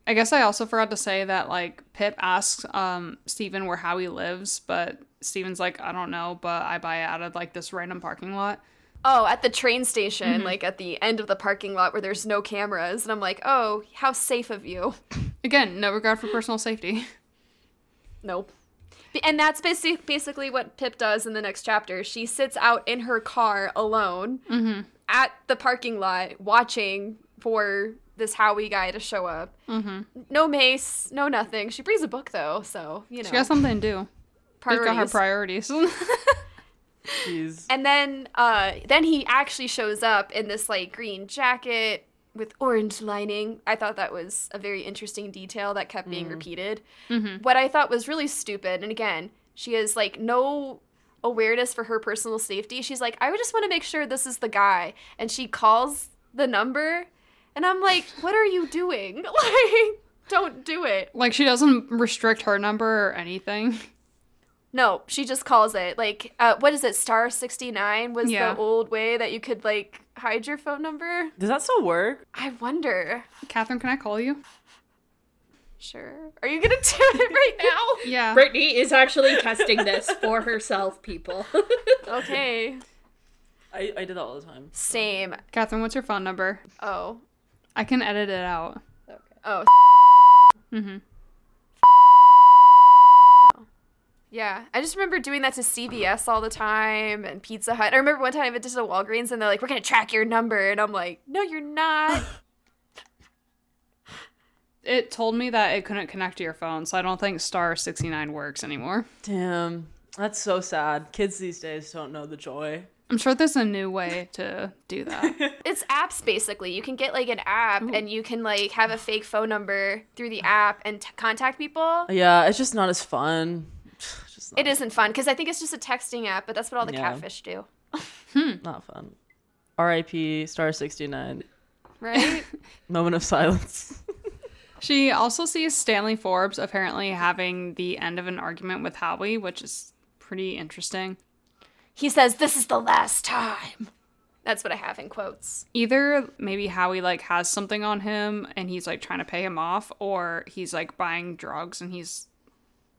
I guess I also forgot to say that like Pip asks um Steven where Howie lives, but Steven's like, I don't know, but I buy out of like this random parking lot. Oh, at the train station, mm-hmm. like at the end of the parking lot where there's no cameras, and I'm like, oh, how safe of you. Again, no regard for personal safety. Nope. And that's basically what Pip does in the next chapter. She sits out in her car alone mm-hmm. at the parking lot watching for this Howie guy to show up. Mm-hmm. No mace, no nothing. She reads a book, though, so, you know. She got something to do. Priorities. She's got her priorities. Jeez. And then, uh, then he actually shows up in this, like, green jacket with orange lining. I thought that was a very interesting detail that kept being mm. repeated. Mm-hmm. What I thought was really stupid, and again, she has like no awareness for her personal safety. She's like, I just want to make sure this is the guy. And she calls the number, and I'm like, what are you doing? Like, don't do it. Like, she doesn't restrict her number or anything. No, she just calls it. Like, uh, what is it? Star sixty-nine was yeah. the old way that you could, like, hide your phone number. Does that still work? I wonder. Catherine, can I call you? Sure. Are you going to do it right now? Yeah. Brittany is actually testing this for herself, people. Okay. I, I do that all the time. Same. Catherine, what's your phone number? Oh. I can edit it out. Okay. Oh. Mm-hmm. Yeah, I just remember doing that to C V S all the time and Pizza Hut. I remember one time I went to the Walgreens and they're like, we're going to track your number. And I'm like, no, you're not. It told me that it couldn't connect to your phone, so I don't think Star sixty-nine works anymore. Damn, that's so sad. Kids these days don't know the joy. I'm sure there's a new way to do that. It's apps, basically. You can get, like, an app, ooh. And you can, like, have a fake phone number through the app and t- contact people. Yeah, it's just not as fun. It isn't fun because I think it's just a texting app, but that's what all the yeah. catfish do. hmm. Not fun. R I P Star sixty-nine. Right? Moment of silence. She also sees Stanley Forbes apparently having the end of an argument with Howie, which is pretty interesting. He says, this is the last time. That's what I have in quotes. Either maybe Howie like has something on him and he's like trying to pay him off, or he's like buying drugs and he's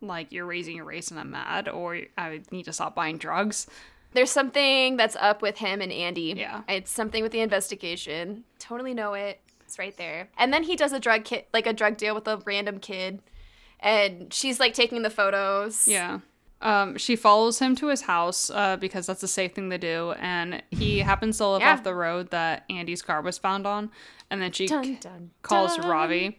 like, you're raising your race and I'm mad, or I need to stop buying drugs. There's something that's up with him and Andy. Yeah. It's something with the investigation. Totally know it. It's right there. And then he does a drug kit, like a drug deal with a random kid, and she's like taking the photos. Yeah. Um, she follows him to his house uh, because that's a safe thing to do, and he happens to live yeah. off the road that Andy's car was found on, and then she dun, dun, calls dun. Ravi.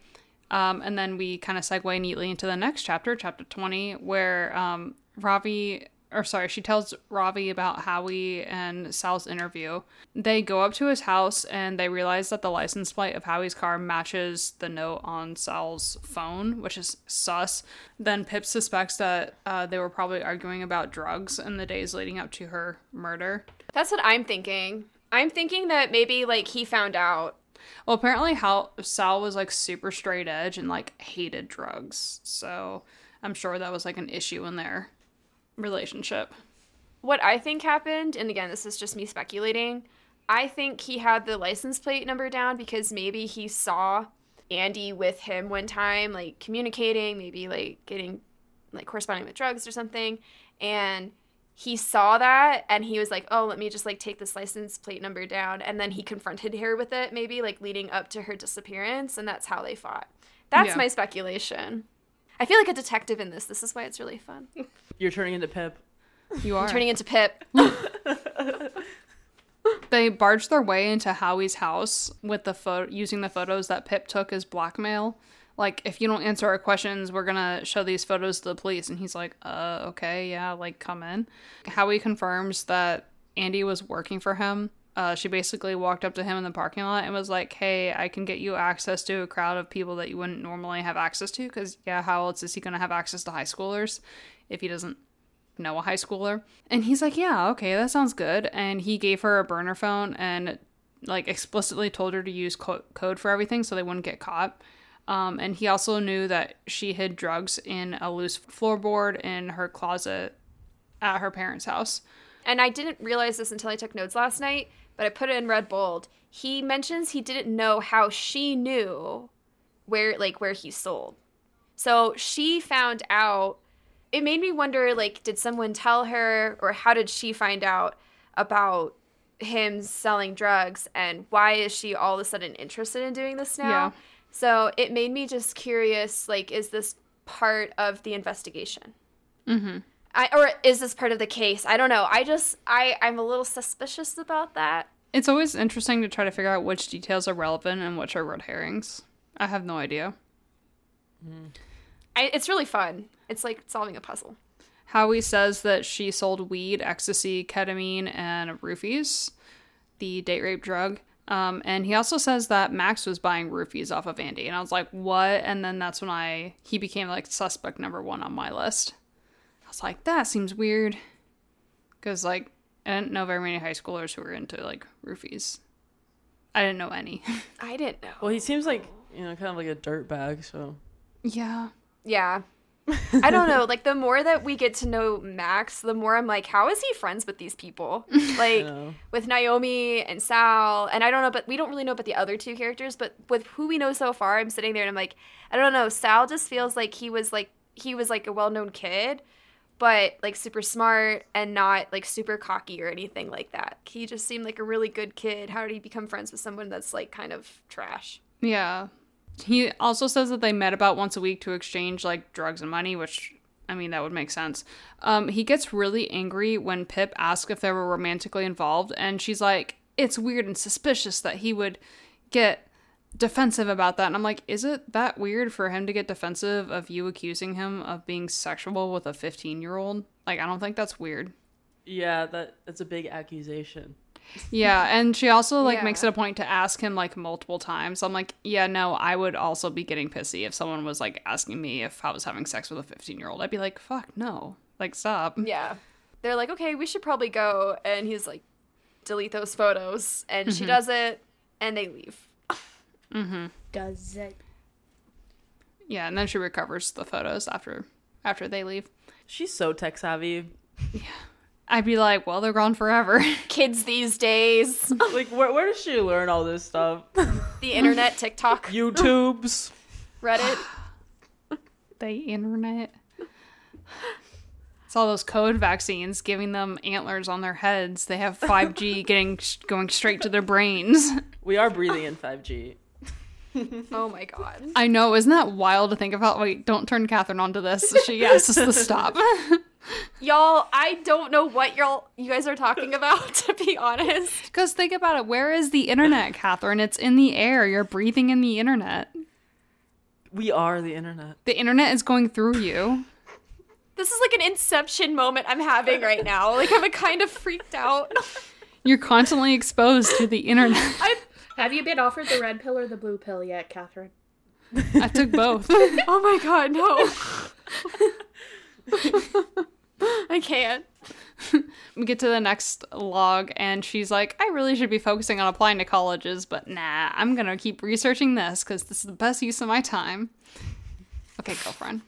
Um, and then we kind of segue neatly into the next chapter, chapter twenty, where um, Ravi, or sorry, she tells Ravi about Howie and Sal's interview. They go up to his house and they realize that the license plate of Howie's car matches the note on Sal's phone, which is sus. Then Pip suspects that uh, they were probably arguing about drugs in the days leading up to her murder. That's what I'm thinking. I'm thinking that maybe like he found out. Well, apparently how Sal was, like, super straight edge and, like, hated drugs. So I'm sure that was, like, an issue in their relationship. What I think happened, and again, this is just me speculating, I think he had the license plate number down because maybe he saw Andy with him one time, like, communicating, maybe, like, getting, like, corresponding with drugs or something. And he saw that, and he was like, oh, let me just, like, take this license plate number down. And then he confronted her with it, maybe, like, leading up to her disappearance, and that's how they fought. That's yeah. my speculation. I feel like a detective in this. This is why it's really fun. You're turning into Pip. You are. I'm turning into Pip. They barged their way into Howie's house with the photo, using the photos that Pip took as blackmail. Like, if you don't answer our questions, we're going to show these photos to the police. And he's like, uh, okay, yeah, like, come in. Howie confirms that Andy was working for him. Uh, she basically walked up to him in the parking lot and was like, hey, I can get you access to a crowd of people that you wouldn't normally have access to. Because, yeah, how else is he going to have access to high schoolers if he doesn't know a high schooler? And he's like, yeah, okay, that sounds good. And he gave her a burner phone and, like, explicitly told her to use co- code for everything so they wouldn't get caught. Um, and he also knew that she hid drugs in a loose floorboard in her closet at her parents' house. And I didn't realize this until I took notes last night, but I put it in red bold. He mentions he didn't know how she knew where, like, where he sold. So she found out. It made me wonder, like, did someone tell her, or how did she find out about him selling drugs, and why is she all of a sudden interested in doing this now? Yeah. So it made me just curious, like, is this part of the investigation? Mm-hmm. I, or is this part of the case? I don't know. I just, I, I'm a little suspicious about that. It's always interesting to try to figure out which details are relevant and which are red herrings. I have no idea. Mm. I, it's really fun. It's like solving a puzzle. Howie says that she sold weed, ecstasy, ketamine, and roofies, the date rape drug. Um, and he also says that Max was buying roofies off of Andy. And I was like, what? And then that's when I, he became like suspect number one on my list. I was like, that seems weird. Because, like, I didn't know very many high schoolers who were into, like, roofies. I didn't know any. I didn't know. Well, he seems like, you know, kind of like a dirtbag, so. Yeah. Yeah. I don't know. Like, the more that we get to know Max, the more I'm like, how is he friends with these people? Like, with Naomi and Sal. And I don't know, but we don't really know about the other two characters. But with who we know so far, I'm sitting there and I'm like, I don't know. Sal just feels like he was, like, he was, like, a well-known kid. But, like, super smart and not, like, super cocky or anything like that. He just seemed like a really good kid. How did he become friends with someone that's, like, kind of trash? Yeah. He also says that they met about once a week to exchange, like, drugs and money, which, I mean, that would make sense. Um, he gets really angry when Pip asks if they were romantically involved. And she's like, it's weird and suspicious that he would get defensive about that. And I'm like, is it that weird for him to get defensive of you accusing him of being sexual with a fifteen year old? Like, I don't think that's weird. Yeah, that that's a big accusation. Yeah. And she also, like, yeah. makes it a point to ask him, like, multiple times. I'm like, yeah, no, I would also be getting pissy if someone was, like, asking me if I was having sex with a fifteen year old. I'd be like, fuck no, like, stop. Yeah, they're like, okay, we should probably go, and he's like, delete those photos, and mm-hmm. she does it, and they leave. Mm-hmm. Does it? Yeah, and then she recovers the photos after after they leave. She's so tech savvy. Yeah, I'd be like, well, they're gone forever. Kids these days. Like, where where does she learn all this stuff? The internet, TikTok, YouTube's, Reddit, the internet. It's all those COVID vaccines giving them antlers on their heads. They have five G getting going straight to their brains. We are breathing in five G. Oh my god. I know. Isn't that wild to think about? Wait, don't turn Catherine onto this. She asks us to stop. Y'all, I don't know what y'all you guys are talking about, to be honest. Because think about it. Where is the internet, Catherine? It's in the air. You're breathing in the internet. We are the internet. The internet is going through you. This is like an inception moment I'm having right now. Like, I'm kind of freaked out. You're constantly exposed to the internet. I've, have you been offered the red pill or the blue pill yet, Catherine? I took both. Oh my god, no. I can't. We get to the next log, and she's like, I really should be focusing on applying to colleges, but nah, I'm going to keep researching this because this is the best use of my time. Okay, girlfriend.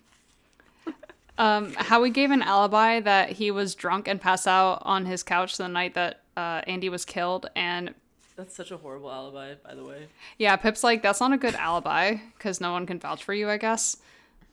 Um, Howie gave an alibi that he was drunk and passed out on his couch the night that uh, Andy was killed. And that's such a horrible alibi, by the way. Yeah, Pip's like, that's not a good alibi because no one can vouch for you, I guess.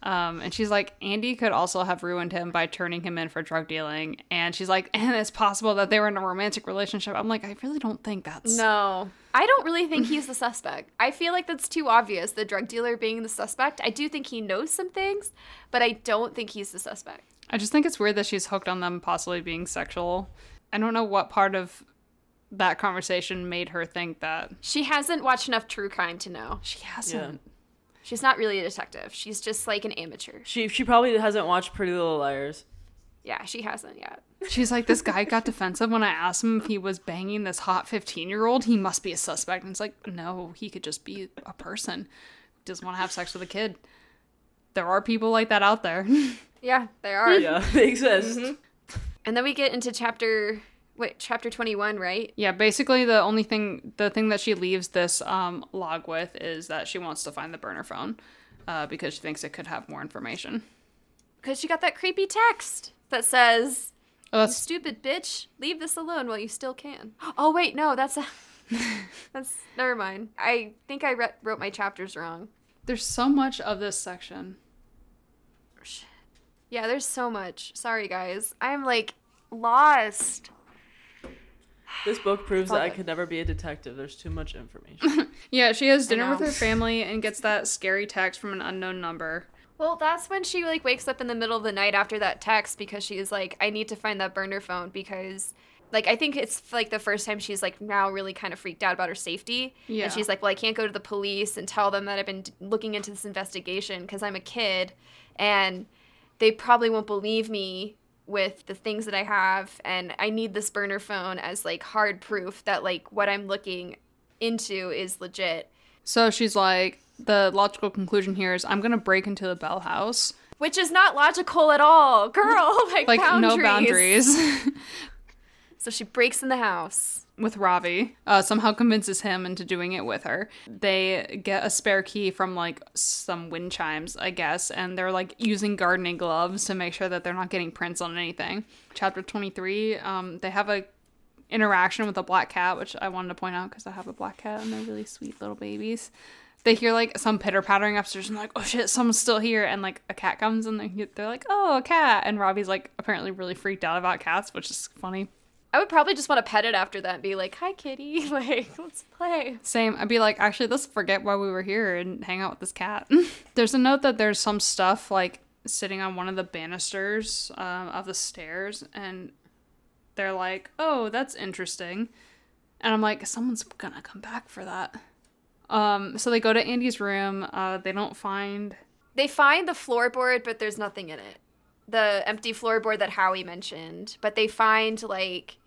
Um, and she's like, Andy could also have ruined him by turning him in for drug dealing. And she's like, and it's possible that they were in a romantic relationship. I'm like, I really don't think that's... No. I don't really think he's the suspect. I feel like that's too obvious, the drug dealer being the suspect. I do think he knows some things, but I don't think he's the suspect. I just think it's weird that she's hooked on them possibly being sexual. I don't know what part of that conversation made her think that. She hasn't watched enough true crime to know. She hasn't. Yeah. She's not really a detective. She's just like an amateur. She she probably hasn't watched Pretty Little Liars. Yeah, she hasn't yet. She's like, this guy got defensive when I asked him if he was banging this hot fifteen-year-old. He must be a suspect. And it's like, no, he could just be a person who doesn't want to have sex with a kid. There are people like that out there. Yeah, there are. Yeah, they exist. Mm-hmm. And then we get into chapter... Wait, chapter twenty-one, right? Yeah, basically the only thing, the thing that she leaves this um, log with is that she wants to find the burner phone uh, because she thinks it could have more information. Because she got that creepy text that says, oh, you stupid bitch, leave this alone while you still can. Oh, wait, no, that's, a... that's, never mind. I think I re- wrote my chapters wrong. There's so much of this section. Shit. Yeah, there's so much. Sorry, guys. I'm, like, lost. This book proves that I could never be a detective. There's too much information. Yeah, she has dinner with her family and gets that scary text from an unknown number. Well, that's when she, like, wakes up in the middle of the night after that text because she is like, I need to find that burner phone because, like, I think it's, like, the first time she's, like, now really kind of freaked out about her safety. Yeah. And she's like, well, I can't go to the police and tell them that I've been looking into this investigation because I'm a kid and they probably won't believe me with the things that I have, and I need this burner phone as, like, hard proof that, like, what I'm looking into is legit. So she's like, the logical conclusion here is I'm gonna break into the Bell house. Which is not logical at all, girl! Like, like boundaries. No boundaries. So she breaks in the house. With Ravi. Uh, somehow convinces him into doing it with her. They get a spare key from, like, some wind chimes, I guess. And they're, like, using gardening gloves to make sure that they're not getting prints on anything. Chapter twenty-three, um, they have a interaction with a black cat, which I wanted to point out because I have a black cat and they're really sweet little babies. They hear, like, some pitter-pattering upstairs and, like, oh, shit, someone's still here. And, like, a cat comes and they're, they're like, oh, a cat. And Robbie's, like, apparently really freaked out about cats, which is funny. I would probably just want to pet it after that and be like, hi, kitty. Like, let's play. Same. I'd be like, actually, let's forget why we were here and hang out with this cat. There's a note that there's some stuff, like, sitting on one of the banisters um, of the stairs. And they're like, oh, that's interesting. And I'm like, someone's going to come back for that. Um, so they go to Andy's room. Uh, they don't find... They find the floorboard, but there's nothing in it. The empty floorboard that Howie mentioned. But they find, like...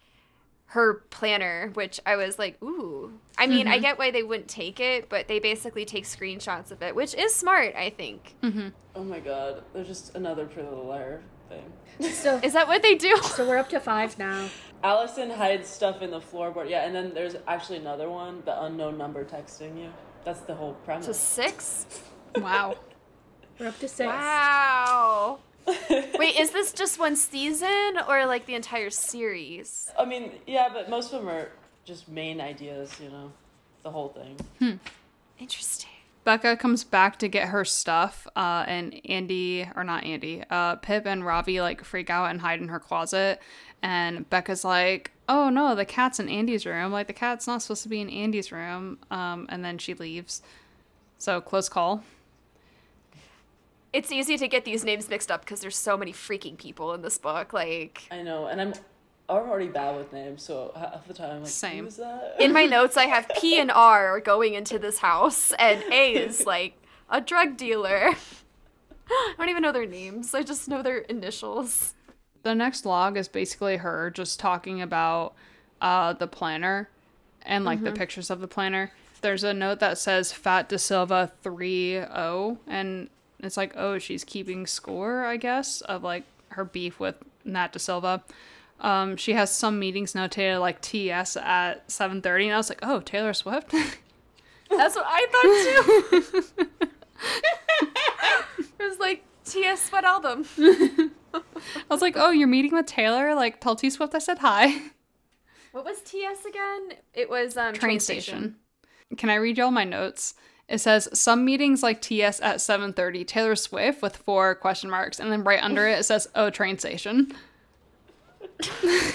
her planner, which I was like, ooh. I mean, mm-hmm. I get why they wouldn't take it, but they basically take screenshots of it, which is smart, I think. Mm-hmm. Oh my god, they're just another Pretty Little Liar thing. So, is that what they do? So we're up to five now. Allison hides stuff in the floorboard. Yeah, and then there's actually another one, the unknown number texting you. That's the whole premise. So six? Wow. We're up to six. Wow. Wait, is this just one season or, like, the entire series? I mean, yeah, but most of them are just main ideas, you know, the whole thing. Hmm. Interesting. Becca comes back to get her stuff, uh, and Andy, or not Andy, uh, Pip and Ravi, like, freak out and hide in her closet, and Becca's like, oh, no, the cat's in Andy's room. Like, the cat's not supposed to be in Andy's room, um, and then she leaves. So, close call. It's easy to get these names mixed up because there's so many freaking people in this book. Like, I know, and I'm I'm already bad with names, so half the time I'm like, same. Who's that? In my notes, I have P and R are going into this house, and A is like a drug dealer. I don't even know their names. I just know their initials. The next log is basically her just talking about uh, the planner and, like, mm-hmm. the pictures of the planner. There's a note that says Fat De Silva three oh, and... it's like, oh, she's keeping score, I guess, of, like, her beef with Nat De Silva. Um, she has some meetings notated, like, T S at seven thirty, and I was like, oh, Taylor Swift? That's what I thought, too. It was like, T S, what album? I was like, oh, you're meeting with Taylor? Like, tell T Swift I said hi. What was T S again? It was um, Train, train station. station. Can I read you all my notes? It says, some meetings like T S at seven thirty, Taylor Swift, with four question marks. And then right under it, it says, oh, train station. There's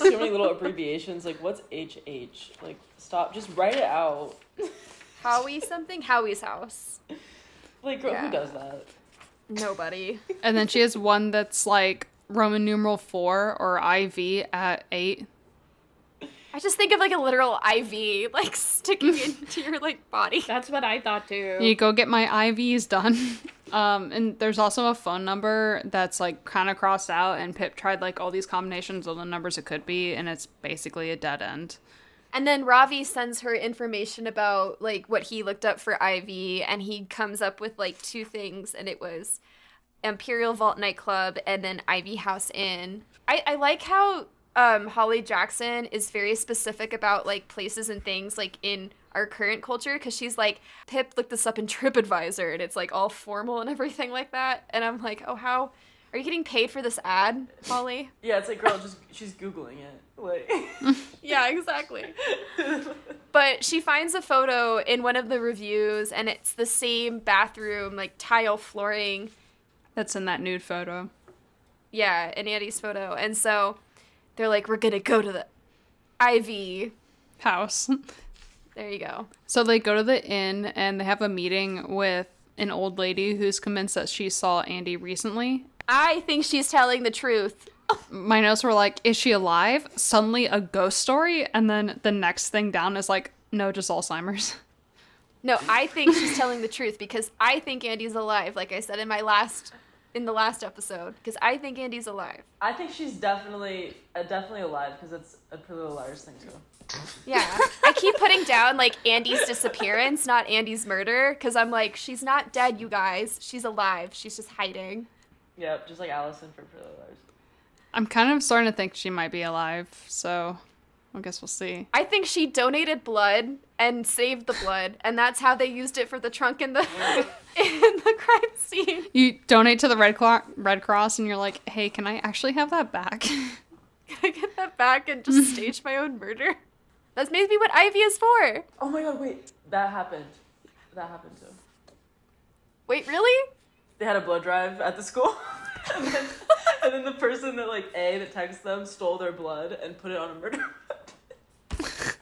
so many little abbreviations. Like, what's H H? Like, stop. Just write it out. Howie something? Howie's house. Like, girl, yeah. Who does that? Nobody. And then she has one that's like Roman numeral four or I V at eight. I just think of like a literal I V, like sticking into your like body. That's what I thought too. You go get my I Vs done. Um, and there's also a phone number that's like kind of crossed out, and Pip tried like all these combinations of the numbers it could be, and it's basically a dead end. And then Ravi sends her information about, like, what he looked up for I V, and he comes up with, like, two things, and it was Imperial Vault Nightclub and then Ivy House Inn. I, I like how um, Holly Jackson is very specific about, like, places and things, like, in our current culture, because she's like, Pip looked this up in TripAdvisor, and it's, like, all formal and everything like that. And I'm like, oh, how... Are you getting paid for this ad, Holly? Yeah, it's like, girl, just she's Googling it. Like. Yeah, exactly. But she finds a photo in one of the reviews, and it's the same bathroom, like, tile flooring. That's in that nude photo. Yeah, in Andy's photo. And so they're like, we're going to go to the Ivy house. There you go. So they go to the inn, and they have a meeting with an old lady who's convinced that she saw Andy recently. I think she's telling the truth. My notes were like, is she alive? Suddenly a ghost story? And then the next thing down is like, no, just Alzheimer's. No, I think she's telling the truth because I think Andy's alive, like I said in my last, in the last episode, because I think Andy's alive. I think she's definitely, uh, definitely alive because it's a Pretty Little Liars thing too. Yeah. I keep putting down like Andy's disappearance, not Andy's murder, because I'm like, she's not dead, you guys. She's alive. She's just hiding. Yep, just like Allison from Pretty Little Liars. I'm kind of starting to think she might be alive, so I guess we'll see. I think she donated blood and saved the blood, and that's how they used it for the trunk in the in the crime scene. You donate to the Red, Cro- Red Cross, and you're like, hey, can I actually have that back? Can I get that back and just stage my own murder? That's maybe what Ivy is for. Oh my god, wait. That happened. That happened, too. Wait, really? They had a blood drive at the school, and, then, and then the person that, like, A, that texted them stole their blood and put it on a murder weapon.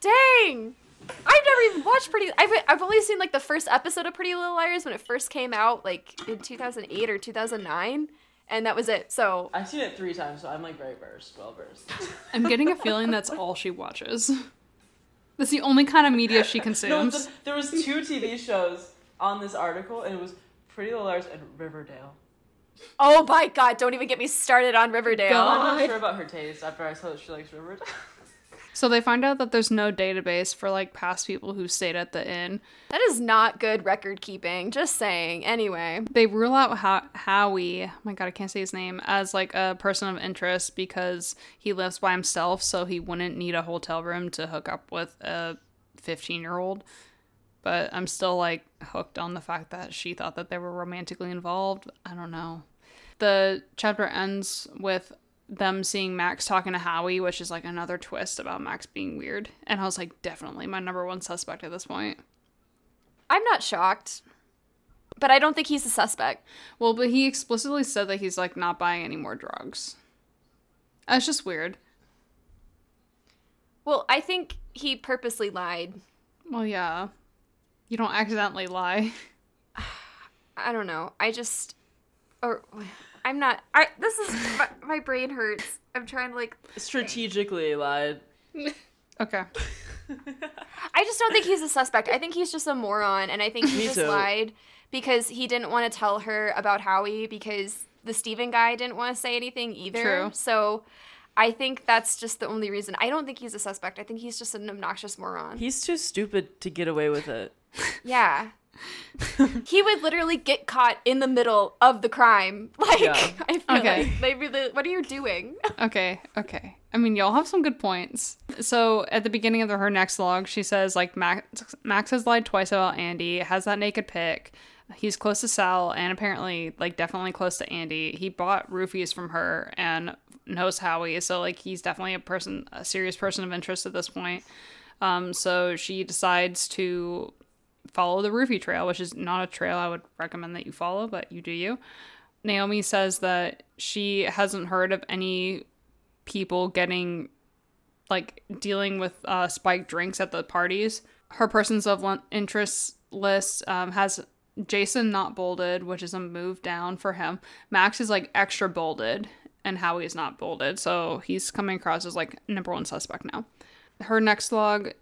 Dang! I've never even watched Pretty... I've, I've only seen, like, the first episode of Pretty Little Liars when it first came out, like, in two thousand eight or two thousand nine, and that was it, so... I've seen it three times, so I'm, like, very versed, well-versed. I'm getting a feeling that's all she watches. That's the only kind of media she consumes. No, the, there was two T V shows... on this article, and it was Pretty Little Liars and Riverdale. Oh my god, don't even get me started on Riverdale. God. I'm not sure about her taste after I saw that she likes Riverdale. So they find out that there's no database for, like, past people who stayed at the inn. That is not good record keeping, just saying. Anyway. They rule out How- Howie, oh my god, I can't say his name, as, like, a person of interest because he lives by himself, so he wouldn't need a hotel room to hook up with a fifteen-year-old. But I'm still, like, hooked on the fact that she thought that they were romantically involved. I don't know. The chapter ends with them seeing Max talking to Howie, which is, like, another twist about Max being weird. And I was like, definitely my number one suspect at this point. I'm not shocked. But I don't think he's a suspect. Well, but he explicitly said that he's, like, not buying any more drugs. That's just weird. Well, I think he purposely lied. Well, yeah. You don't accidentally lie. I don't know. I just, or I'm not. I this is my, my brain hurts. I'm trying to like strategically think. Lied. Okay. I just don't think he's a suspect. I think he's just a moron, and I think he Me just too. lied because he didn't want to tell her about Howie because the Steven guy didn't want to say anything either. True. So. I think that's just the only reason. I don't think he's a suspect. I think he's just an obnoxious moron. He's too stupid to get away with it. Yeah. He would literally get caught in the middle of the crime. Like, yeah. I feel okay. like, maybe the, what are you doing? Okay, okay. I mean, y'all have some good points. So at the beginning of the, her next log, she says, like, Max, Max has lied twice about Andy, has that naked pic. He's close to Sal and apparently, like, definitely close to Andy. He bought roofies from her and knows Howie, so, like, he's definitely a person, a serious person of interest at this point. Um, so she decides to follow the Roofie Trail, which is not a trail I would recommend that you follow, but you do you. Naomi says that she hasn't heard of any people getting, like, dealing with uh, spiked drinks at the parties. Her persons of interest list um, has Jason not bolded, which is a move down for him. Max is, like, extra bolded, and Howie is not bolded, so he's coming across as, like, number one suspect now. Her next log,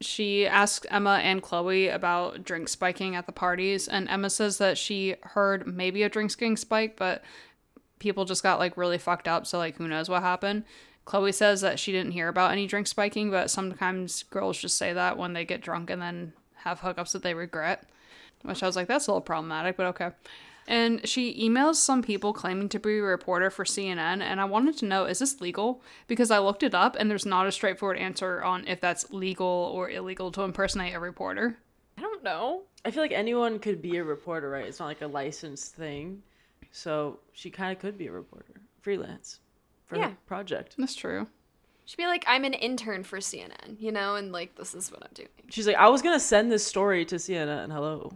she asks Emma and Chloe about drink spiking at the parties, and Emma says that she heard maybe a drink skiing spike, but people just got, like, really fucked up, so, like, who knows what happened. Chloe says that she didn't hear about any drink spiking, but sometimes girls just say that when they get drunk and then have hookups that they regret, which I was like, that's a little problematic, but okay. And she emails some people claiming to be a reporter for C N N, and I wanted to know, is this legal? Because I looked it up, and there's not a straightforward answer on if that's legal or illegal to impersonate a reporter. I don't know. I feel like anyone could be a reporter, right? It's not like a licensed thing. So she kind of could be a reporter, freelance, for yeah. her project. That's true. She'd be like, I'm an intern for C N N, you know, and, like, this is what I'm doing. She's like, I was going to send this story to C N N, hello.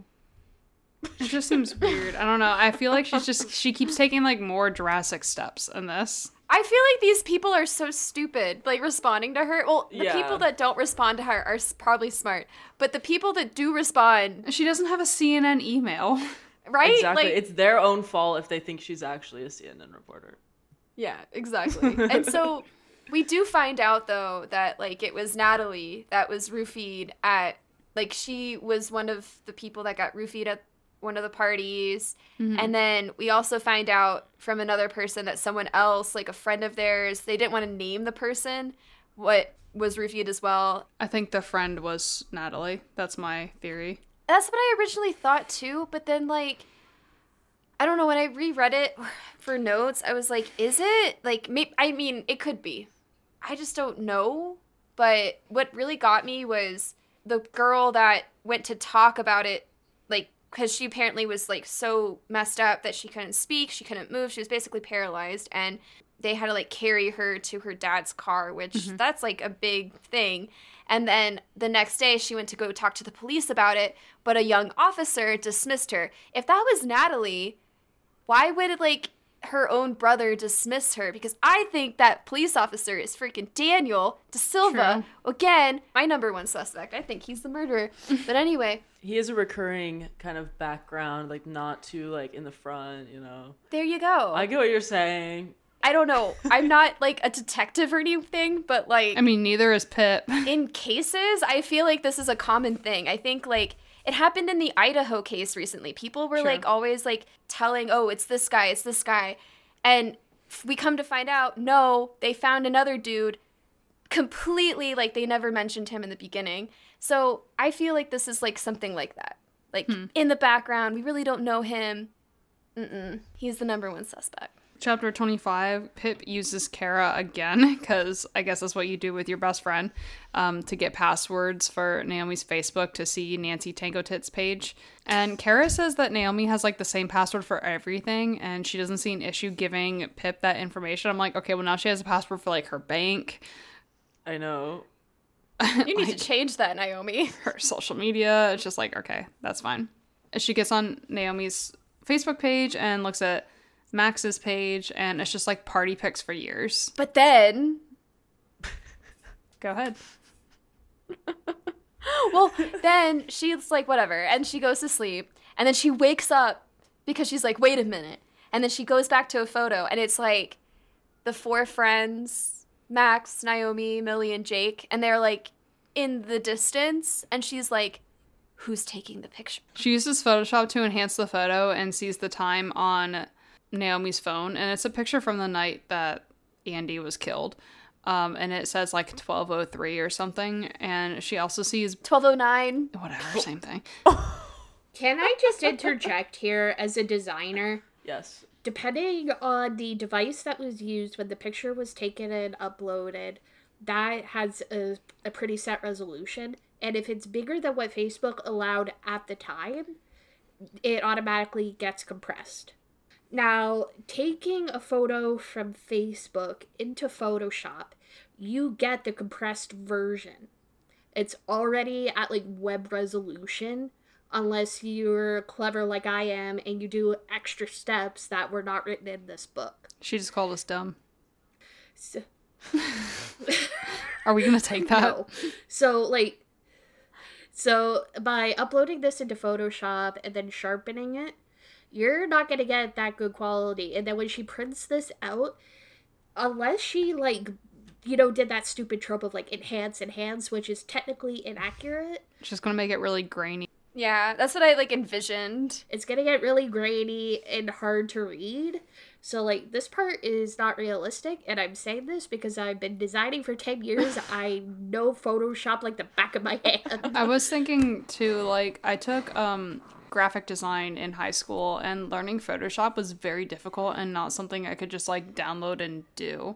It just seems weird. I don't know. I feel like she's just, she keeps taking, like, more drastic steps in this. I feel like these people are so stupid, like, responding to her. Well, the yeah. people that don't respond to her are probably smart, but the people that do respond. She doesn't have a C N N email. Right? Exactly. Like, it's their own fault if they think she's actually a C N N reporter. Yeah, exactly. And so we do find out, though, that, like, it was Natalie that was roofied at, like, she was one of the people that got roofied at one of the parties. Mm-hmm. And then we also find out from another person that someone else, like a friend of theirs, they didn't want to name the person, what was roofied as well. I think the friend was Natalie. That's my theory. That's what I originally thought too, but then, like, I don't know, when I reread it for notes, I was like, is it? Like, maybe, I mean, it could be. I just don't know. But what really got me was the girl that went to talk about it, like, because she apparently was, like, so messed up that she couldn't speak, she couldn't move, she was basically paralyzed, and they had to, like, carry her to her dad's car, which mm-hmm. that's, like, a big thing. And then the next day she went to go talk to the police about it, but a young officer dismissed her. If that was Natalie, why would, like, her own brother dismiss her? Because I think that police officer is freaking Daniel De Silva. True. Again, my number one suspect. I think he's the murderer. But anyway. He is a recurring kind of background, like, not too, like, in the front, you know. There you go. I get what you're saying. I don't know. I'm not, like, a detective or anything, but, like. I mean, neither is Pip. In cases, I feel like this is a common thing. I think, like, it happened in the Idaho case recently. People were, sure. like, always, like, telling, oh, it's this guy, it's this guy. And we come to find out, no, they found another dude completely, like, they never mentioned him in the beginning. So I feel like this is, like, something like that. Like, hmm. in the background, we really don't know him. Mm-mm. He's the number one suspect. Chapter twenty-five, Pip uses Kara again, because I guess that's what you do with your best friend, um, to get passwords for Naomi's Facebook to see Nancy Tango Tits page. And Kara says that Naomi has, like, the same password for everything, and she doesn't see an issue giving Pip that information. I'm like, okay, well, now she has a password for, like, her bank. I know. You need like, to change that, Naomi. Her social media. It's just like, okay, that's fine. She gets on Naomi's Facebook page and looks at Max's page, and it's just, like, party pics for years. But then go ahead. Well, then she's like, whatever, and she goes to sleep, and then she wakes up because she's like, wait a minute, and then she goes back to a photo, and it's like the four friends, Max, Naomi, Millie, and Jake, and they're, like, in the distance, and she's like, who's taking the picture? She uses Photoshop to enhance the photo and sees the time on Naomi's phone, and it's a picture from the night that Andy was killed, um and it says, like, twelve oh three or something, and she also sees twelve oh nine, whatever, same thing. Can I just interject here as a designer? Yes. Depending on the device that was used when the picture was taken and uploaded, that has a, a pretty set resolution, and if it's bigger than what Facebook allowed at the time, it automatically gets compressed. Now, taking a photo from Facebook into Photoshop, you get the compressed version. It's already at like web resolution, unless you're clever like I am and you do extra steps that were not written in this book. She just called us dumb. So... Are we gonna take that? No. So like, so by uploading this into Photoshop and then sharpening it, you're not gonna get that good quality. And then when she prints this out, unless she like, you know, did that stupid trope of like enhance, enhance, which is technically inaccurate. She's gonna make it really grainy. Yeah, that's what I like envisioned. It's gonna get really grainy and hard to read. So, like, this part is not realistic, and I'm saying this because I've been designing for ten years. I know Photoshop like the back of my hand. I was thinking, too, like, I took um, graphic design in high school, and learning Photoshop was very difficult and not something I could just, like, download and do.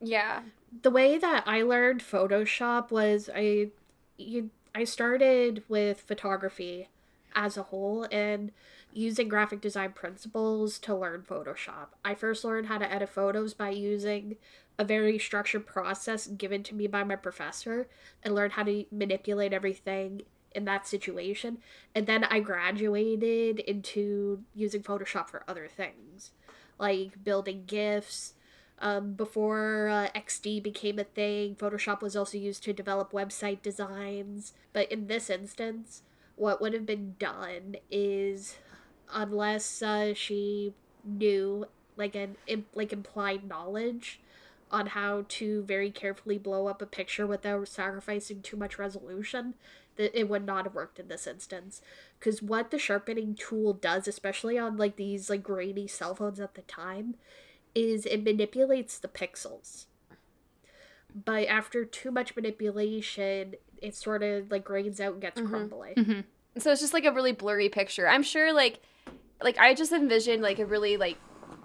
Yeah. The way that I learned Photoshop was I, you, I started with photography as a whole, and using graphic design principles to learn Photoshop. I first learned how to edit photos by using a very structured process given to me by my professor, and learned how to manipulate everything in that situation. And then I graduated into using Photoshop for other things, like building GIFs. Um, before uh, X D became a thing, Photoshop was also used to develop website designs. But in this instance, what would have been done is... unless uh, she knew like an imp- like implied knowledge on how to very carefully blow up a picture without sacrificing too much resolution, that it would not have worked in this instance. Because what the sharpening tool does, especially on like these like grainy cell phones at the time, is it manipulates the pixels. But after too much manipulation, it sort of like grains out and gets mm-hmm. crumbly. Mm-hmm. So it's just like a really blurry picture. I'm sure like like I just envisioned like a really like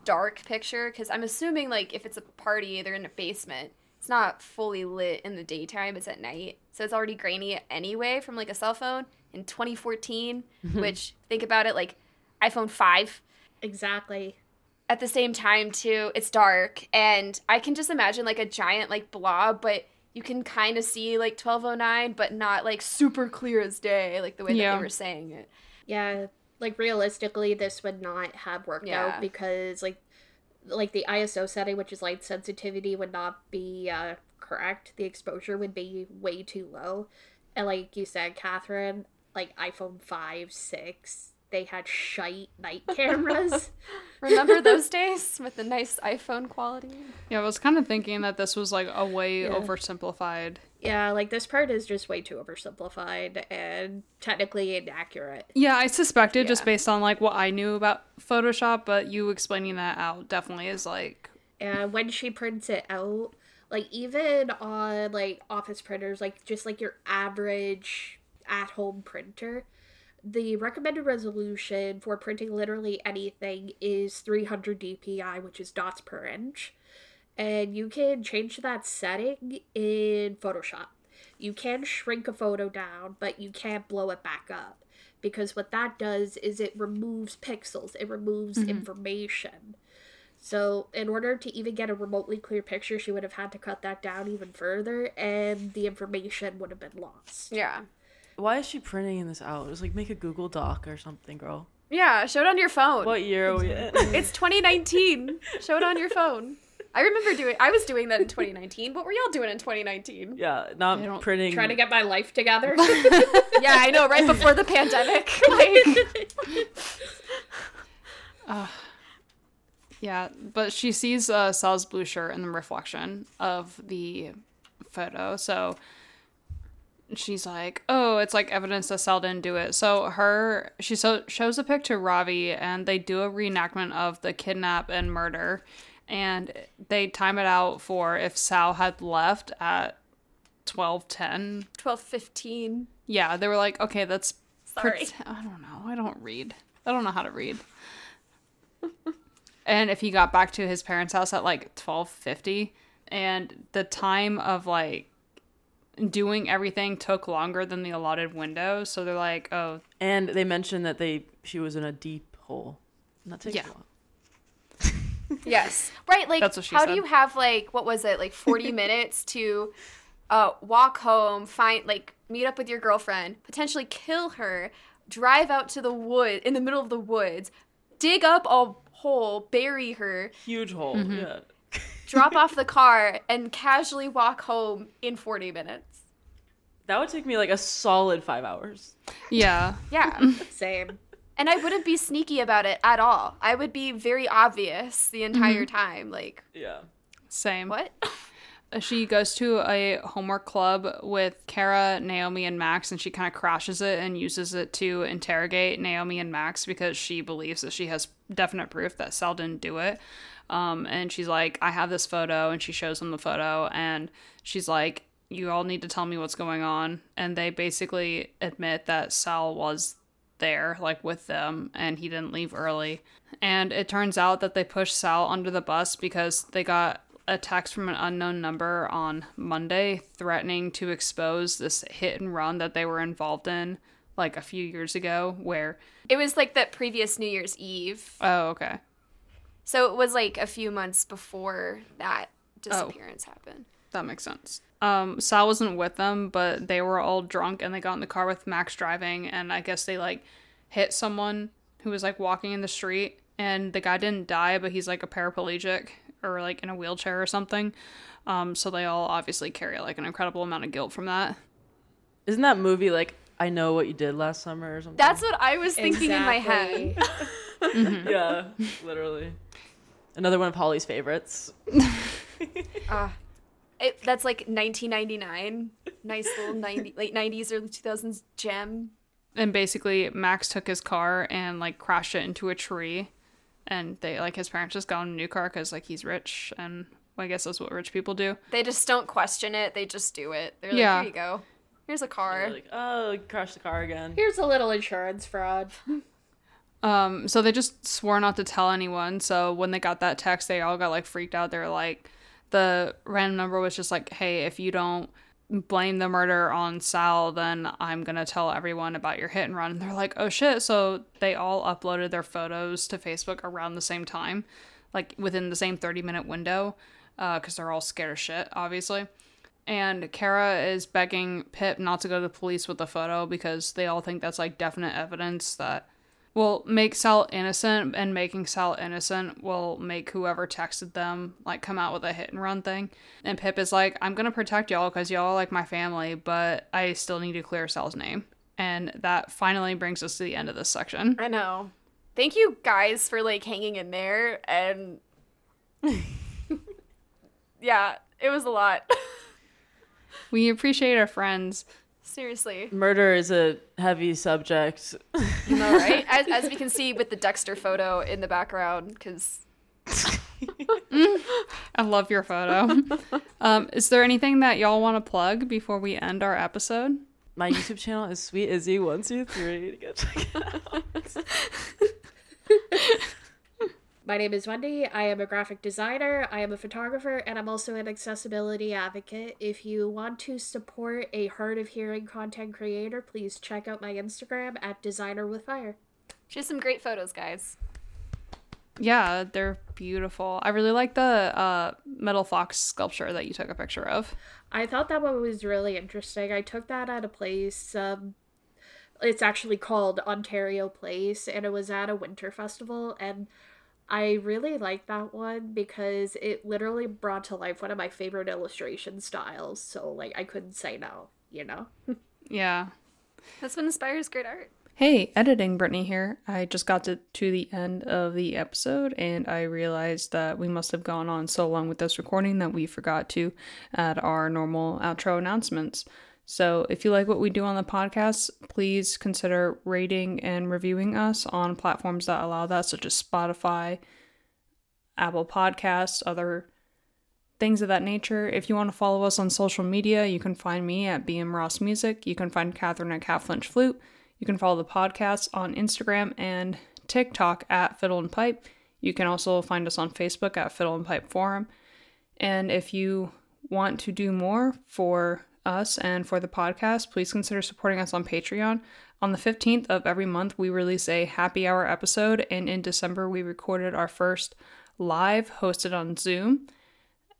dark picture, because I'm assuming like if it's a party, they're in a basement. It's not fully lit in the daytime, it's at night. So it's already grainy anyway from like a cell phone in twenty fourteen, mm-hmm. which think about it like iPhone five. Exactly. At the same time too, it's dark, and I can just imagine like a giant like blob, but you can kind of see, like, twelve oh nine, but not, like, super clear as day, like the way yeah. that they were saying it. Yeah, like, realistically, this would not have worked yeah. out because, like, like the I S O setting, which is light sensitivity, would not be uh, correct. The exposure would be way too low. And like you said, Catherine, like, iPhone five, six, they had shite night cameras. Remember those days with the nice iPhone quality? Yeah, I was kind of thinking that this was like a way yeah. oversimplified. Yeah, like this part is just way too oversimplified and technically inaccurate. Yeah, I suspected yeah. just based on like what I knew about Photoshop, but you explaining that out definitely is like... And when she prints it out, like even on like office printers, like just like your average at-home printer... The recommended resolution for printing literally anything is three hundred D P I, which is dots per inch. And you can change that setting in Photoshop. You can shrink a photo down, but you can't blow it back up. Because what that does is it removes pixels. It removes mm-hmm. information. So in order to even get a remotely clear picture, she would have had to cut that down even further, and the information would have been lost. Yeah. Why is she printing this out? It was like, make a Google Doc or something, girl. Yeah, show it on your phone. What year are we in? It's twenty nineteen. Show it on your phone. I remember doing, I was doing that in twenty nineteen. What were y'all doing in twenty nineteen? Yeah, not printing. Trying to get my life together. Yeah, I know, right before the pandemic. Like... uh, yeah, but she sees uh, Sal's blue shirt in the reflection of the photo, so... She's like, oh, it's like evidence that Sal didn't do it. So her, she so, shows a pic to Ravi, and they do a reenactment of the kidnap and murder. And they time it out for if Sal had left at twelve ten. twelve fifteen. Yeah, they were like, okay, that's... Sorry. Pret- I don't know. I don't read. I don't know how to read. And if he got back to his parents' house at like twelve fifty, and the time of like... doing everything took longer than the allotted window, so they're like, oh. And they mentioned that they she was in a deep hole. And that takes yeah. a lot. Yes. Right, like, That's what she how said. Do you have, like, what was it, like forty minutes to uh, walk home, find, like, meet up with your girlfriend, potentially kill her, drive out to the wood, in the middle of the woods, dig up a hole, bury her. Huge hole, mm-hmm. yeah. Drop off the car, and casually walk home in forty minutes. That would take me like a solid five hours. Yeah. Yeah. Same. And I wouldn't be sneaky about it at all. I would be very obvious the entire mm-hmm. time. Like, yeah. Same. What? She goes to a homework club with Kara, Naomi, and Max, and she kind of crashes it and uses it to interrogate Naomi and Max because she believes that she has definite proof that Sal didn't do it. Um, and she's like, I have this photo, and she shows them the photo, and she's like, you all need to tell me what's going on. And they basically admit that Sal was there, like, with them, and he didn't leave early. And it turns out that they pushed Sal under the bus because they got a text from an unknown number on Monday threatening to expose this hit and run that they were involved in, like, a few years ago, where... It was, like, that previous New Year's Eve. Oh, okay. So it was, like, a few months before that disappearance oh, happened. That makes sense. Um, Sal wasn't with them, but they were all drunk, and they got in the car with Max driving, and I guess they, like, hit someone who was, like, walking in the street, and the guy didn't die, but he's, like, a paraplegic or, like, in a wheelchair or something. Um, so they all obviously carry, like, an incredible amount of guilt from that. Isn't that movie, like, I Know What You Did Last Summer or something? That's what I was thinking exactly. in my head. mm-hmm. Yeah, literally. Another one of Holly's favorites. uh, it, that's, like, nineteen ninety-nine. Nice little ninety, late nineties, early two thousands gem. And basically, Max took his car and, like, crashed it into a tree. And they, like, his parents just got him a new car because, like, he's rich, and well, I guess that's what rich people do. They just don't question it. They just do it. They're yeah. like, here you go. Here's a car. They're like, oh, crash the car again. Here's a little insurance fraud. um, So they just swore not to tell anyone. So when they got that text, they all got, like, freaked out. They were like, the random number was just like, hey, if you don't blame the murder on Sal, then I'm gonna tell everyone about your hit and run. And they're like, oh shit. So they all uploaded their photos to Facebook around the same time, like within the same thirty minute window, uh because they're all scared of shit, obviously. And Kara is begging Pip not to go to the police with the photo because they all think that's, like, definite evidence that will make Sal innocent, and making Sal innocent will make whoever texted them, like, come out with a hit and run thing. And Pip is like, I'm gonna protect y'all because y'all are, like, my family, but I still need to clear Sal's name. And that finally brings us to the end of this section. I know. Thank you guys for, like, hanging in there, and yeah, it was a lot. We appreciate our friends. Seriously. Murder is a heavy subject. You know, right? As, as we can see with the Dexter photo in the background, because... mm, I love your photo. Um, is there anything that y'all want to plug before we end our episode? My YouTube channel is Sweet Izzy one two three. Go check it out. My name is Wendy. I am a graphic designer. I am a photographer, and I'm also an accessibility advocate. If you want to support a hard of hearing content creator, please check out my Instagram at Designer with Fire. She has some great photos, guys. Yeah, they're beautiful. I really like the uh, metal fox sculpture that you took a picture of. I thought that one was really interesting. I took that at a place. Um, it's actually called Ontario Place, and it was at a winter festival, and I really like that one because it literally brought to life one of my favorite illustration styles. So, like, I couldn't say no, you know? Yeah. That's what inspires great art. Hey, editing Brittany here. I just got to, to the end of the episode, and I realized that we must have gone on so long with this recording that we forgot to add our normal outro announcements. So if you like what we do on the podcast, please consider rating and reviewing us on platforms that allow that, such as Spotify, Apple Podcasts, other things of that nature. If you want to follow us on social media, you can find me at B M Ross Music. You can find Catherine at Cat Flinch Flute. You can follow the podcast on Instagram and TikTok at Fiddle and Pipe. You can also find us on Facebook at Fiddle and Pipe Forum. And if you want to do more for us and for the podcast, please consider supporting us on Patreon. On the fifteenth of every month, we release a happy hour episode, and in December we recorded our first live hosted on Zoom,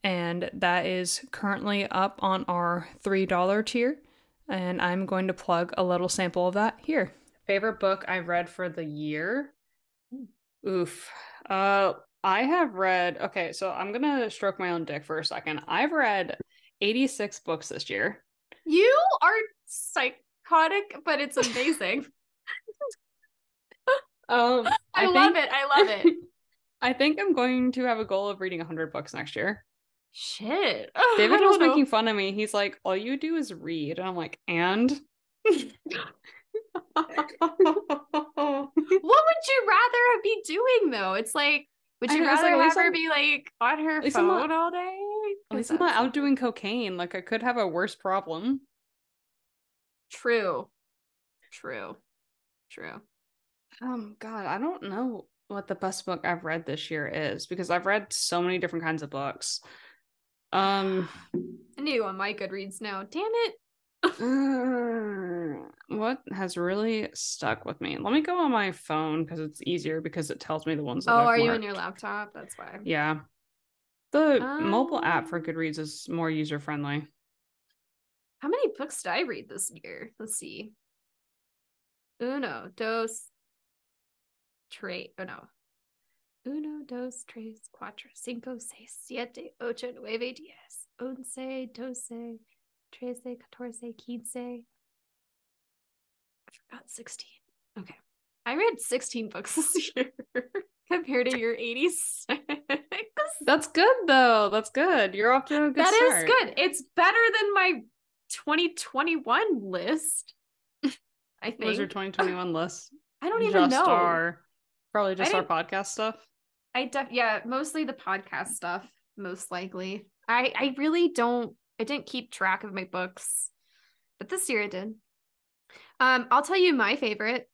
and that is currently up on our three dollar tier. and I'm going to plug a little sample of that here. Favorite book I read for the year? Oof. Uh, I have read, okay, so I'm going to stroke my own dick for a second. I've read eighty-six books this year. You are psychotic, but it's amazing. um, I, I love think, it. I love it. I think I'm going to have a goal of reading one hundred books next year. Shit. Oh, David was know. making fun of me. He's like, all you do is read. And I'm like, and? What would you rather be doing, though? It's like, would you know, rather like, have her I'm, be like on her phone not, all day? At least I'm not out doing cocaine. Like, I could have a worse problem. True. True. True. Um, God, I don't know what the best book I've read this year is, because I've read so many different kinds of books. Um, I knew on my Goodreads now. Damn it. uh, what has really stuck with me? Let me go on my phone because it's easier, because it tells me the ones that oh, I've are marked. You on your laptop? That's why. Yeah. The um, mobile app for Goodreads is more user-friendly. How many books did I read this year? Let's see. Uno, dos, tres. Oh, no. Uno, dos, tres, cuatro, cinco, seis, siete, ocho, nueve, diez, once, doce, trece, catorce, quince. I forgot sixteen. Okay. I read sixteen books this year compared to your eighty-six. That's good, though. That's good. You're off to a good that start. That is good. It's better than my twenty twenty-one list, I think. What was your twenty twenty-one list? I don't even just know. Our, probably just our podcast stuff. I def yeah, mostly the podcast stuff, most likely. I, I really don't I didn't keep track of my books, but this year I did. Um, I'll tell you my favorite.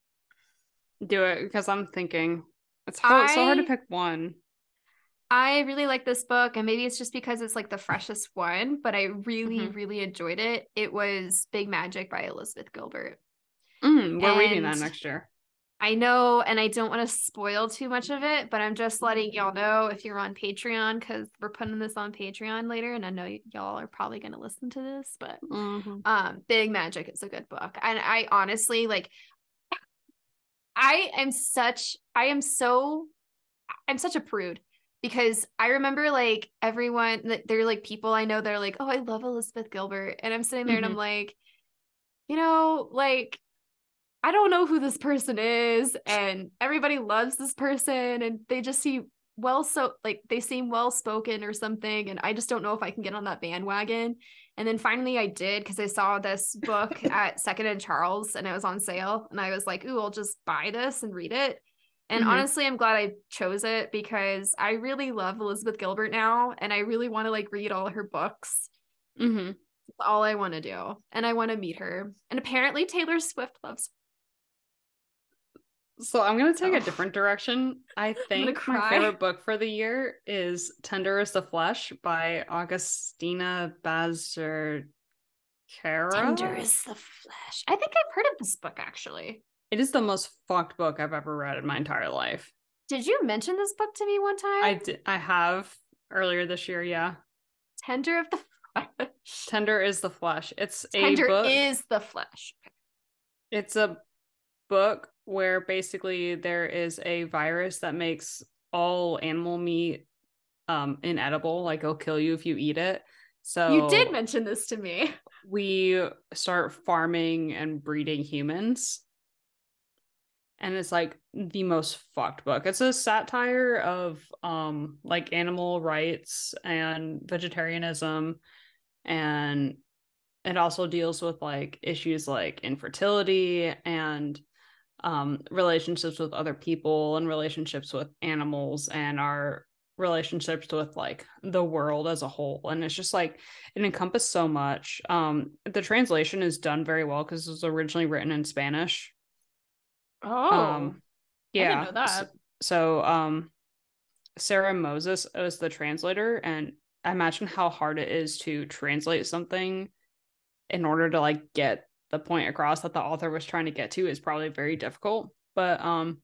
Do it, because I'm thinking. It's hard, I, so hard to pick one. I really like this book, and maybe it's just because it's like the freshest one, but I really, mm-hmm. really enjoyed it. It was Big Magic by Elizabeth Gilbert. Mm, we're and reading that next year. I know, and I don't want to spoil too much of it, but I'm just letting y'all know if you're on Patreon, because we're putting this on Patreon later, and I know y- y'all are probably going to listen to this, but mm-hmm. um, Big Magic is a good book. And I honestly, like, I am such, I am so, I'm such a prude, because I remember, like, everyone, they're, like, people I know that are like, oh, I love Elizabeth Gilbert, and I'm sitting there mm-hmm. and I'm like, you know, like, I don't know who this person is, and everybody loves this person, and they just seem well, so like they seem well spoken or something, and I just don't know if I can get on that bandwagon. And then finally I did, because I saw this book at Second and Charles, and it was on sale, and I was like, ooh, I'll just buy this and read it. And mm-hmm. honestly, I'm glad I chose it, because I really love Elizabeth Gilbert now, and I really want to like read all her books. Mm-hmm. All I want to do, and I want to meet her. And apparently Taylor Swift loves her. So I'm going to take oh. a different direction. I think my favorite book for the year is Tender is the Flesh by Augustina Bazar Kara. Tender is the Flesh. I think I've heard of this book, actually. It is the most fucked book I've ever read in my entire life. Did you mention this book to me one time? I, d- I have earlier this year, yeah. Tender of the Flesh. Tender is the Flesh. It's Tender a book. Tender is the Flesh. It's a book where basically there is a virus that makes all animal meat um inedible. Like, it'll kill you if you eat it. So you did mention this to me. We start farming and breeding humans, and it's like the most fucked book. It's a satire of um like animal rights and vegetarianism, and it also deals with like issues like infertility and um relationships with other people and relationships with animals and our relationships with like the world as a whole. And it's just like it encompasses so much. Um the translation is done very well, because it was originally written in Spanish. Oh um, yeah, I didn't know that. So, so um Sarah Moses is the translator, and I imagine how hard it is to translate something in order to like get the point across that the author was trying to get to, is probably very difficult. But um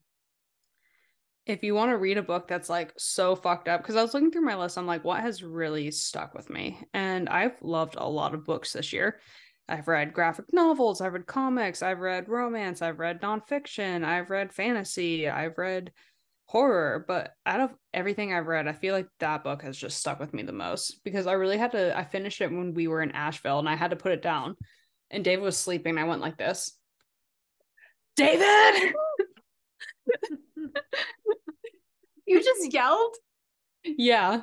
if you want to read a book that's like so fucked up, because I was looking through my list, I'm like, what has really stuck with me? And I've loved a lot of books this year, I've read graphic novels, I've read comics, I've read romance, I've read nonfiction, I've read fantasy, I've read horror, but out of everything I've read, I feel like that book has just stuck with me the most, because I really had to, I finished it when we were in Asheville, and I had to put it down, and David was sleeping, and I went like this. David! You just yelled? Yeah.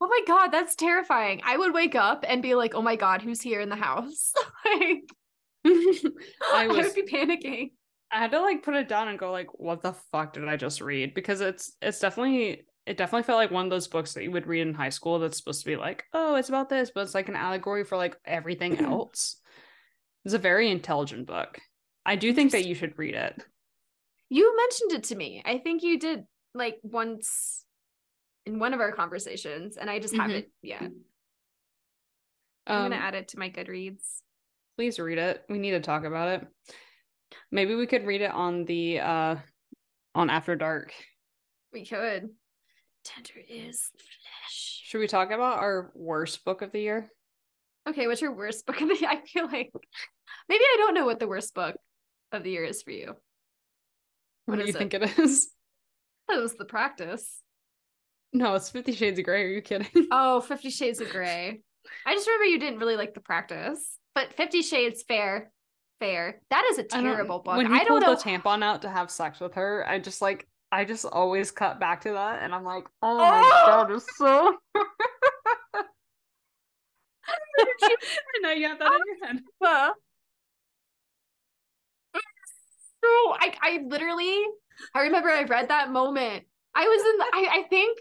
Oh my God, that's terrifying. I would wake up and be like, oh my God, who's here in the house? Like, I, was, I would be panicking. I had to like put it down and go like, what the fuck did I just read? Because it's it's definitely, it definitely felt like one of those books that you would read in high school that's supposed to be like, oh, it's about this, but it's like an allegory for like everything else. It's a very intelligent book. I do think that you should read it. You mentioned it to me. I think you did like once in one of our conversations, and I just mm-hmm. haven't yet. Um, I'm going to add it to my Goodreads. Please read it. We need to talk about it. Maybe we could read it on the, uh, on After Dark. We could. Tender is the Flesh. Should we talk about our worst book of the year? Okay, what's your worst book of the year? I feel like maybe I don't know what the worst book of the year is for you. What, what do you it? think it is? That was The Practice. No, it's Fifty Shades of Grey. Are you kidding? Oh, Fifty Shades of Grey. I just remember you didn't really like The Practice, but Fifty Shades, fair, fair. That is a terrible book. When he I don't pulled know. the tampon out to have sex with her, I just like, I just always cut back to that, and I'm like, oh my oh! God, it's so. I know you have that oh, in your head. Well, so I, I literally, I remember I read that moment. I was in. The, I, I think.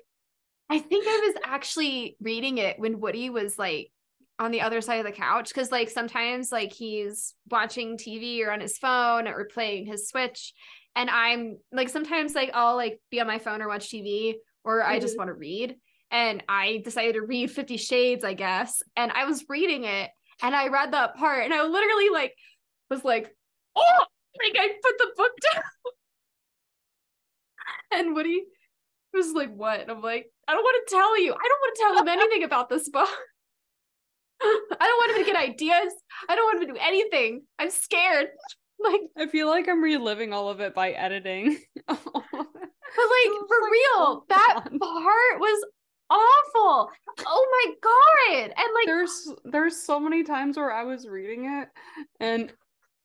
I think I was actually reading it when Woody was like on the other side of the couch, because like sometimes like he's watching T V or on his phone or playing his Switch, and I'm like sometimes like I'll like be on my phone or watch T V, or I just want to read, and I decided to read Fifty Shades, I guess, and I was reading it, and I read that part, and I literally like was like, oh, like I put the book down, and Woody was like, what? And I'm like, I don't want to tell you. I don't want to tell him anything about this book. I don't want him to get ideas. I don't want him to do anything. I'm scared. Like, I feel like I'm reliving all of it by editing. But like, for real, that part was awful. Oh my God. And like, there's there's so many times where I was reading it and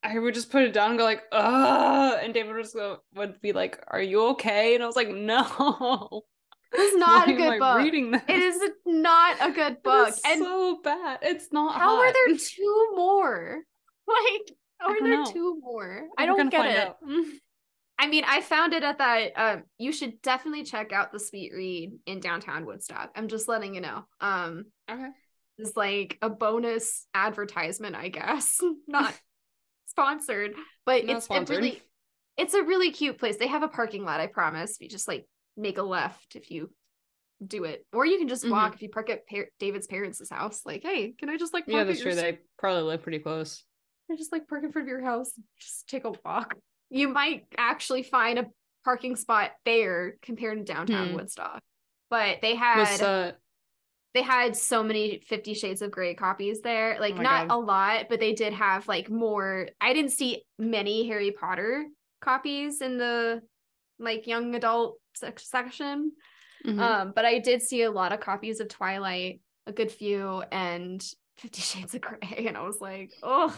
I would just put it down and go like, ugh, and David would, just go, would be like, are you okay? And I was like, no. It's not Why a good book. Reading this? It is not a good book. It's so bad. It's not How hot. Are there two more? Like, how are there know. two more? I We're don't get it. Out. I mean, I found it at that, um, you should definitely check out the Sweet Read in downtown Woodstock. I'm just letting you know. Um, okay. It's like a bonus advertisement, I guess. Not sponsored, but not it's sponsored. A really, it's a really cute place. They have a parking lot, I promise. You just like make a left if you do it, or you can just walk mm-hmm. if you park at par- David's parents' house. Like, hey, can I just like park yeah that's at your... true, they probably live pretty close. I just like park in front of your house, just take a walk. You might actually find a parking spot there compared to downtown mm. Woodstock. But they had Was, uh... they had so many Fifty Shades of Grey copies there, like oh not God. a lot, but they did have like more. I didn't see many Harry Potter copies in the like young adult section, mm-hmm. um but I did see a lot of copies of Twilight, a good few, and Fifty Shades of Grey, and I was like, oh.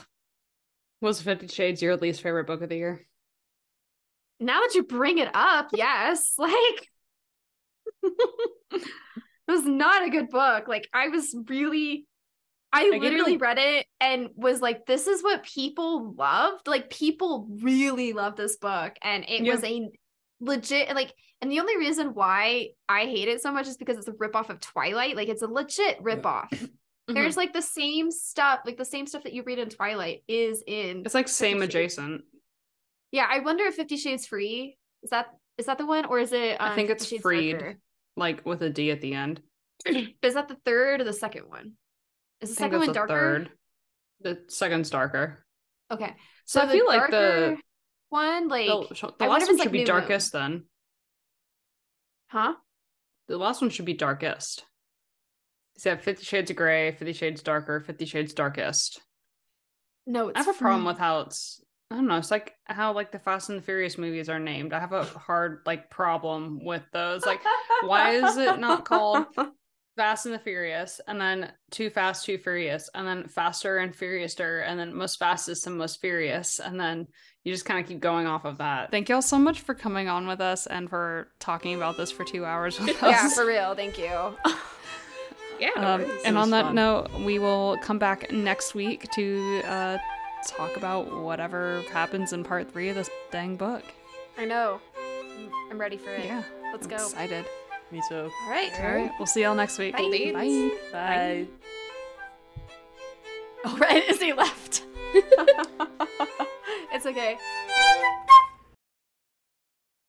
Was Fifty Shades your least favorite book of the year? Now that you bring it up, yes. Like, it was not a good book. Like, I was really I, I literally read it and was like, this is what people loved. Like, people really loved this book, and it yeah. was a legit like and the only reason why I hate it so much is because it's a ripoff of Twilight. Like, it's a legit ripoff. Mm-hmm. There's like the same stuff, like the same stuff that you read in Twilight is in. It's like same adjacent. Yeah, I wonder if Fifty Shades Free is that is that the one, or is it? Um, I think it's Freed, Darker? Like with a D at the end. Is that the third or the second one? Is the I second one the darker? Third. The second's darker. Okay, so, so I feel like the one, like the, the last one should like be darkest moon. then. Huh? The last one should be darkest. Is that Fifty Shades of Grey, Fifty Shades Darker, Fifty Shades Darkest? No, it's I have a from... problem with how it's, I don't know, it's like how like the Fast and the Furious movies are named. I have a hard like problem with those. Like, why is it not called Fast and the Furious, and then Too Fast, Too Furious, and then Faster and Furiouster, and then Most Fastest and Most Furious, and then you just kind of keep going off of that. Thank y'all so much for coming on with us and for talking about this for two hours with us. Yeah, for real. Thank you. Yeah. No um, and on that fun. note, we will come back next week to uh, talk about whatever happens in part three of this dang book. I know. I'm ready for it. Yeah. Let's I'm go. Excited. Me too. All right. All right. We'll see y'all next week. Bye. Bye. Bye. All right. Izzy left. It's okay.